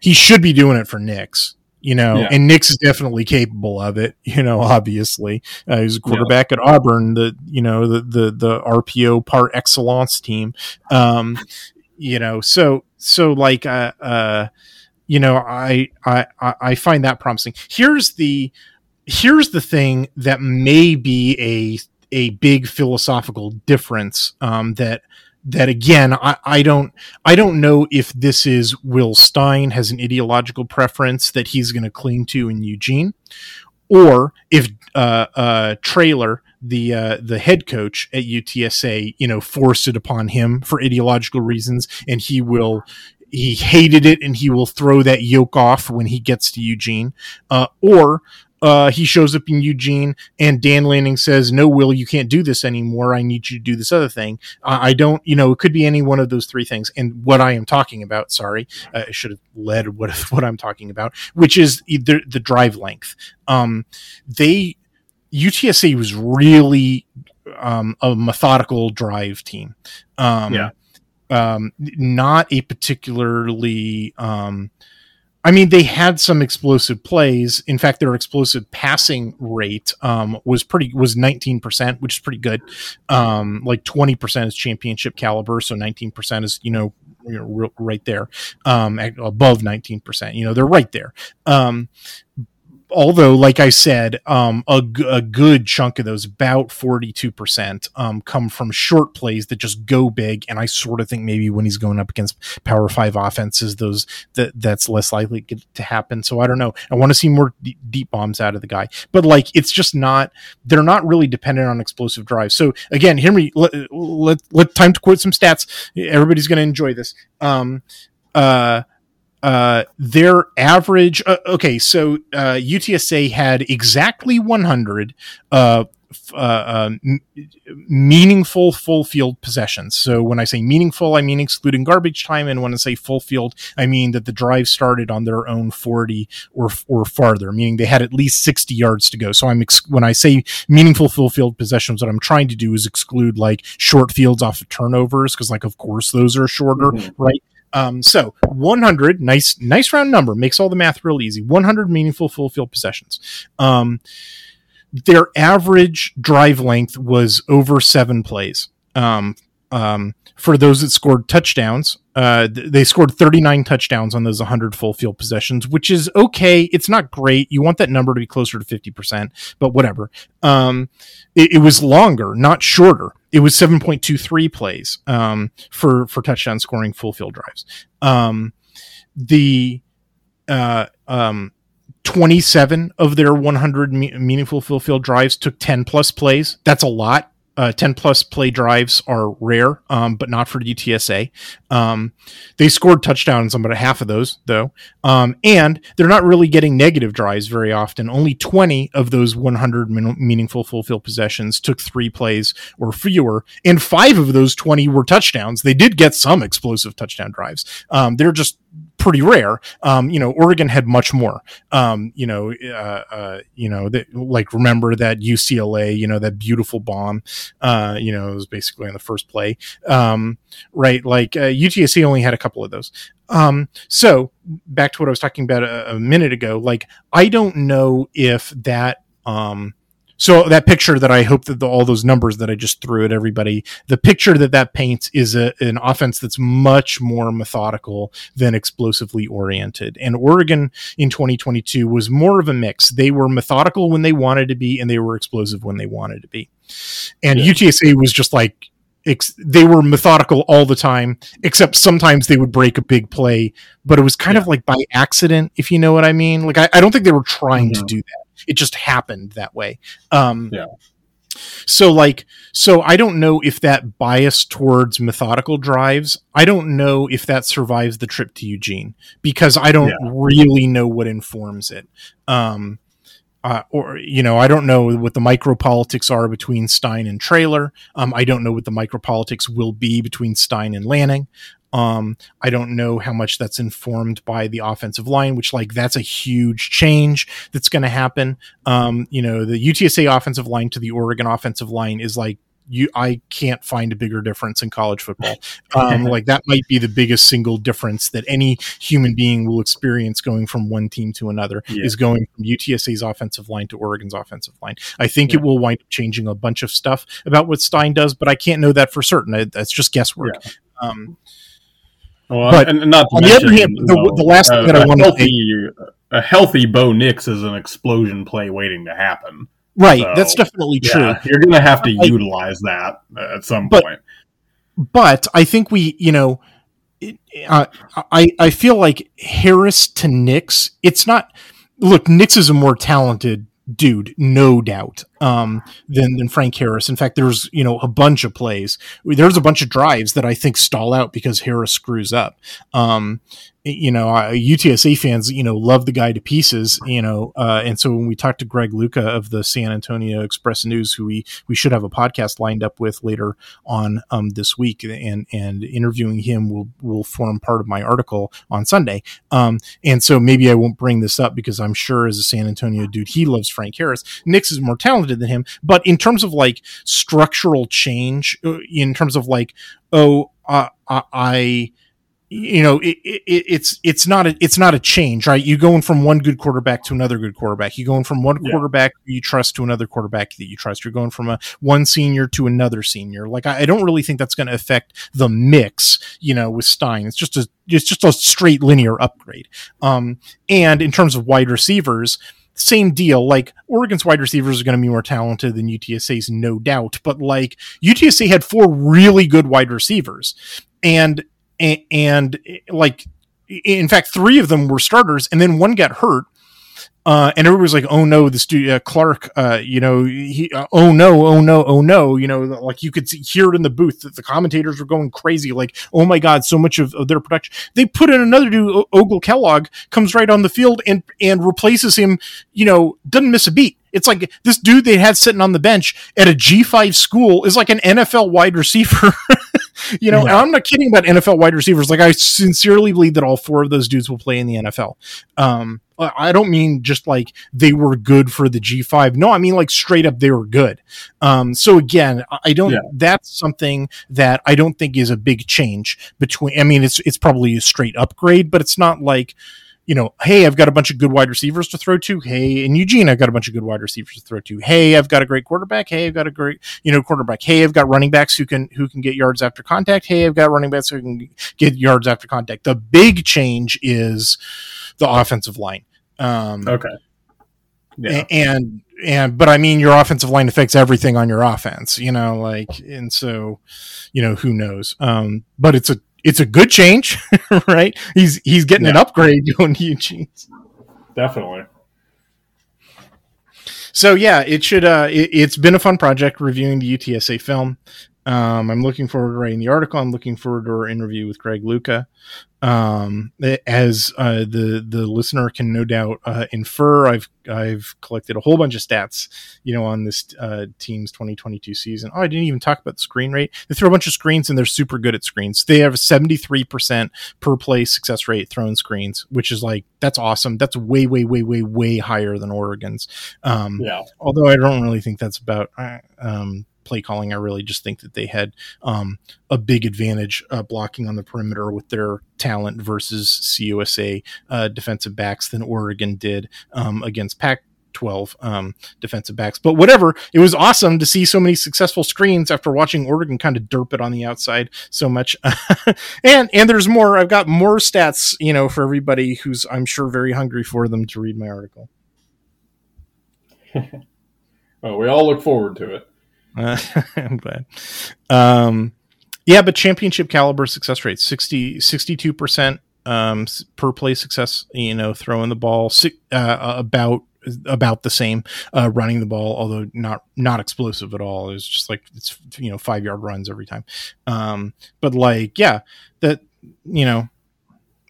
he should be doing it for Nix. You know, yeah. and Nix is definitely capable of it. You know, obviously, uh, he's a quarterback yeah. at Auburn, the you know the the the R P O par excellence team. Um, you know, so so like uh, uh you know, I I I find that promising. Here's the here's the thing that may be a a big philosophical difference. Um, that. That again, I, I don't, I don't know if this is Will Stein has an ideological preference that he's going to cling to in Eugene, or if uh, uh, Traylor, the uh, the head coach at U T S A, you know, forced it upon him for ideological reasons, and he will, he hated it, and he will throw that yoke off when he gets to Eugene, uh, or. Uh, he shows up in Eugene and Dan Lanning says, no, Will, you can't do this anymore. I need you to do this other thing. I, I don't, you know, it could be any one of those three things. And what I am talking about, sorry, uh, I should have led what, what I'm talking about, which is the, the drive length. Um, they, U T S A was really, um, a methodical drive team. Um, yeah. um, not a particularly, um, I mean, they had some explosive plays. In fact, their explosive passing rate um, was pretty was nineteen percent, which is pretty good. Um, like twenty percent is championship caliber, so nineteen percent is you know right there, um, above nineteen percent. You know, they're right there. Um, although, like I said, um, a, a good chunk of those, about forty-two percent, um, come from short plays that just go big. And I sort of think maybe when he's going up against Power Five offenses, those that that's less likely to happen. So I don't know. I want to see more d- deep bombs out of the guy, but like it's just not. They're not really dependent on explosive drives. So again, hear me. Let let, let time to quote some stats. Everybody's going to enjoy this. Um, uh. Uh, their average, uh, okay, so uh, U T S A had exactly one hundred uh, f- uh, uh, m- meaningful full field possessions. So when I say meaningful, I mean excluding garbage time, and when I say full field, I mean that the drive started on their own forty or or farther, meaning they had at least sixty yards to go. So I'm ex- when I say meaningful full field possessions, what I'm trying to do is exclude like short fields off of turnovers, because like of course those are shorter, mm-hmm. right? Um, so one hundred, nice, nice round number, makes all the math real easy. one hundred meaningful full field possessions. Um, their average drive length was over seven plays. Um, um, for those that scored touchdowns, uh, th- they scored thirty-nine touchdowns on those one hundred full field possessions, which is okay. It's not great. You want that number to be closer to fifty percent, but whatever. Um, it, it was longer, not shorter. It was seven point two three plays um, for, for touchdown scoring full field drives. Um, the uh, um, twenty-seven of their one hundred me- meaningful full field drives took ten plus plays. That's a lot. uh, ten plus play drives are rare, um, but not for U T S A. Um, they scored touchdowns on about half of those, though. Um, and they're not really getting negative drives very often. Only twenty of those one hundred min- meaningful full field possessions took three plays or fewer, and five of those twenty were touchdowns. They did get some explosive touchdown drives. Um, they're just pretty rare. Um, you know, Oregon had much more. Um, you know, uh, uh, you know, that, like, remember that U C L A, you know, that beautiful bomb, uh, you know, it was basically on the first play, um, right? Like uh, U T S C only had a couple of those. Um, so back to what I was talking about a, a minute ago. Like, I don't know if that. Um, So that picture that I hope that the, all those numbers that I just threw at everybody, the picture that that paints is a, an offense that's much more methodical than explosively oriented. And Oregon in twenty twenty-two was more of a mix. They were methodical when they wanted to be, and they were explosive when they wanted to be. And yeah. U T S A was just like, ex- they were methodical all the time, except sometimes they would break a big play, but it was kind yeah. of like by accident, if you know what I mean. Like, I, I don't think they were trying mm-hmm. to do that. It just happened that way. Um, yeah. So like, so I don't know if that bias towards methodical drives, I don't know if that survives the trip to Eugene, because I don't yeah. really know what informs it. Um, Uh, or, you know, I don't know what the micropolitics are between Stein and Traylor. Um, I don't know what the micropolitics will be between Stein and Lanning. Um, I don't know how much that's informed by the offensive line, which, like, that's a huge change that's going to happen. Um, you know, the U T S A offensive line to the Oregon offensive line is like, you, I can't find a bigger difference in college football. Um, like, that might be the biggest single difference that any human being will experience going from one team to another yeah. is going from U T S A's offensive line to Oregon's offensive line. I think yeah. it will wind up changing a bunch of stuff about what Stein does, but I can't know that for certain. I, that's just guesswork. Yeah. Um, well, but and not on the other hand, the, no, the last thing that I want to say, a healthy Bo Nix is an explosion play waiting to happen. Right, so, that's definitely true. Yeah, you're going to have to like, utilize that at some but, point. But I think we, you know, it, uh, I I feel like Harris to Nix, it's not. Look, Nix is a more talented dude, no doubt, um, than than Frank Harris. In fact, there's you know a bunch of plays, there's a bunch of drives that I think stall out because Harris screws up. Um, you know, uh, U T S A fans, you know, love the guy to pieces, you know, uh, and so when we talked to Greg Luca of the San Antonio Express News, who we, we should have a podcast lined up with later on um, this week, and and interviewing him will will form part of my article on Sunday. Um, and so maybe I won't bring this up because I'm sure as a San Antonio dude, he loves Frank Harris. Nix is more talented than him, but in terms of like structural change, in terms of like, oh, uh, I. I you know, it, it, it's, it's not, a, it's not a change, right? You going from one good quarterback to another good quarterback. You going from one yeah. quarterback you trust to another quarterback that you trust. You're going from a one senior to another senior. Like, I, I don't really think that's going to affect the mix, you know, with Stein. It's just a, it's just a straight linear upgrade. Um, and in terms of wide receivers, same deal. Like, Oregon's wide receivers are going to be more talented than U T S A's, no doubt. But like, U T S A had four really good wide receivers, and, And, and like, in fact, three of them were starters, and then one got hurt. Uh, and everybody was like, "Oh no, this dude uh, Clark, uh, you know, he, uh, oh no, oh no, oh no," you know, like you could see, hear it in the booth that the commentators were going crazy, like, "Oh my God, so much of, of their production." They put in another dude, o- Ogle Kellogg, comes right on the field and and replaces him. You know, doesn't miss a beat. It's like this dude they had sitting on the bench at a G five school is like an N F L wide receiver. You know, yeah. and I'm not kidding about N F L wide receivers. Like, I sincerely believe that all four of those dudes will play in the N F L. Um, I don't mean just like they were good for the G five. No, I mean like straight up they were good. Um, so again, I don't, yeah. that's something that I don't think is a big change between, I mean, it's, it's probably a straight upgrade, but it's not like, you know, hey, I've got a bunch of good wide receivers to throw to. Hey, in Eugene, I've got a bunch of good wide receivers to throw to. Hey, I've got a great quarterback. Hey, I've got a great, you know, quarterback. Hey, I've got running backs who can who can get yards after contact. Hey, I've got running backs who can get yards after contact. The big change is the offensive line. Um, okay. Yeah. And and but I mean, your offensive line affects everything on your offense. You know, like, and so, you know, who knows? Um, but it's a It's a good change, right? He's he's getting yeah. an upgrade doing Eugene. Definitely. So yeah, it should, uh, it, it's been a fun project reviewing the U T S A film. Um, I'm looking forward to writing the article. I'm looking forward to our interview with Greg Luca. Um, as uh, the the listener can no doubt uh, infer, I've I've collected a whole bunch of stats, you know, on this uh, team's twenty twenty-two season. Oh, I didn't even talk about the screen rate. They throw a bunch of screens, and they're super good at screens. They have a seventy-three percent per play success rate thrown screens, which is like, that's awesome. That's way, way, way, way, way higher than Oregon's. Um, yeah. Although I don't really think that's about. Um, play calling. I really just think that they had um a big advantage uh, blocking on the perimeter with their talent versus C U S A uh defensive backs than Oregon did um against Pac twelve um defensive backs. But whatever, it was awesome to see so many successful screens after watching Oregon kind of derp it on the outside so much. and and there's more. I've got more stats, you know, for everybody who's, I'm sure, very hungry for them to read my article. Well, we all look forward to it. Uh, I'm glad. Um, yeah, but championship caliber success rate, sixty, sixty-two percent um, per play success, you know, throwing the ball uh, about, about the same, uh, running the ball, although not, not explosive at all. It's just like, it's, you know, five yard runs every time. Um, but like, yeah, that, you know,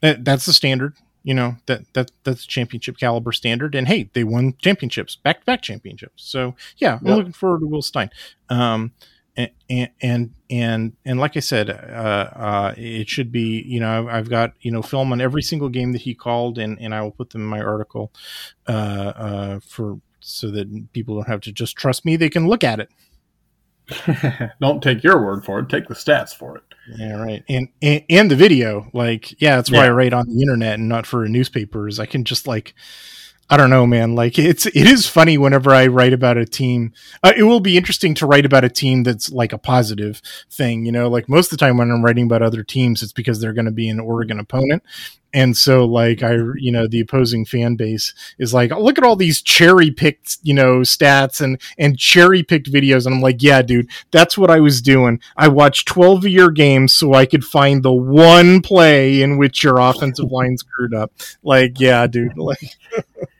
that, that's the standard. You know, that that that's championship caliber standard. And hey, they won championships, back to back championships. So yeah, yeah, I'm looking forward to Will Stein. Um, and and and and like I said, uh, uh, it should be, you know, I've got, you know, film on every single game that he called, and and I will put them in my article, uh, uh, for so that people don't have to just trust me; they can look at it. Don't take your word for it. Take the stats for it. Yeah, right. And and, and the video, like, yeah, that's why yeah. I write on the internet and not for newspapers. I can just, like, I don't know, man. Like, it's it is funny whenever I write about a team. Uh, it will be interesting to write about a team that's like a positive thing, you know. Like, most of the time when I'm writing about other teams, it's because they're going to be an Oregon opponent. And so, like, I, you know, the opposing fan base is like, oh, look at all these cherry picked, you know, stats and, and cherry picked videos. And I'm like, yeah, dude, that's what I was doing. I watched twelve of your games so I could find the one play in which your offensive line screwed up. Like, yeah, dude, like,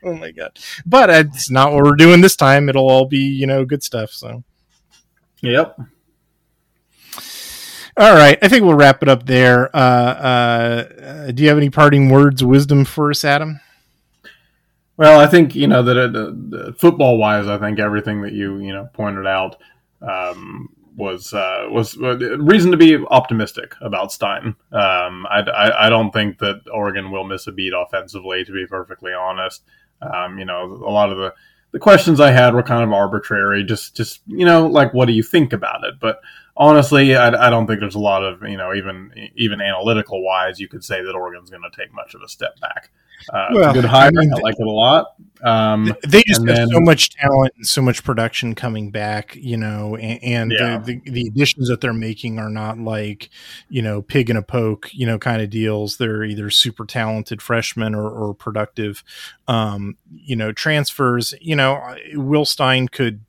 oh my God. But it's not what we're doing this time. It'll all be, you know, good stuff. So, yep. All right, I think we'll wrap it up there. Uh, uh, do you have any parting words of wisdom for us, Adam? Well, I think, you know, that uh, football-wise, I think everything that you, you know, pointed out um, was uh, was uh, reason to be optimistic about Stein. Um, I, I, I don't think that Oregon will miss a beat offensively, to be perfectly honest. Um, you know, a lot of the, the questions I had were kind of arbitrary. Just, just you know, like, what do you think about it? But honestly, I, I don't think there's a lot of, you know, even even analytical wise, you could say that Oregon's going to take much of a step back. Uh, well, it's a good hire. I mean, I like it a lot. Um, they just have so much talent and so much production coming back, you know, and, and yeah. the, the, the additions that they're making are not like, you know, pig in a poke, you know, kind of deals. They're either super talented freshmen or, or productive, um, you know, transfers. You know, Will Stein could.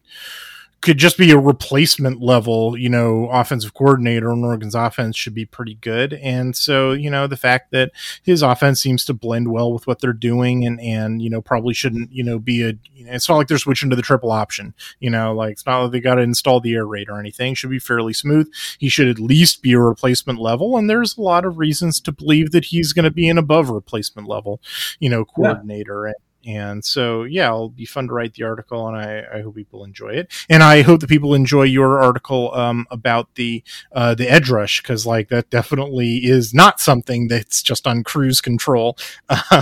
could just be a replacement level, you know, offensive coordinator, and Oregon's offense should be pretty good. And so, you know, the fact that his offense seems to blend well with what they're doing and, and, you know, probably shouldn't, you know, be a, you know, it's not like they're switching to the triple option, you know, like it's not like they got to install the air raid or anything. It should be fairly smooth. He should at least be a replacement level. And there's a lot of reasons to believe that he's going to be an above replacement level, you know, coordinator. Yeah. And so, yeah, it'll be fun to write the article, and I, I hope people enjoy it. And I hope that people enjoy your article um, about the uh, the edge rush, because like that definitely is not something that's just on cruise control, uh,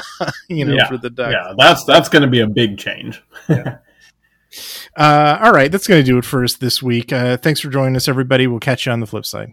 you know, yeah, for the Ducks. Yeah, that's that's going to be a big change. Yeah. uh, all right, that's going to do it for us this week. Uh, thanks for joining us, everybody. We'll catch you on the flip side.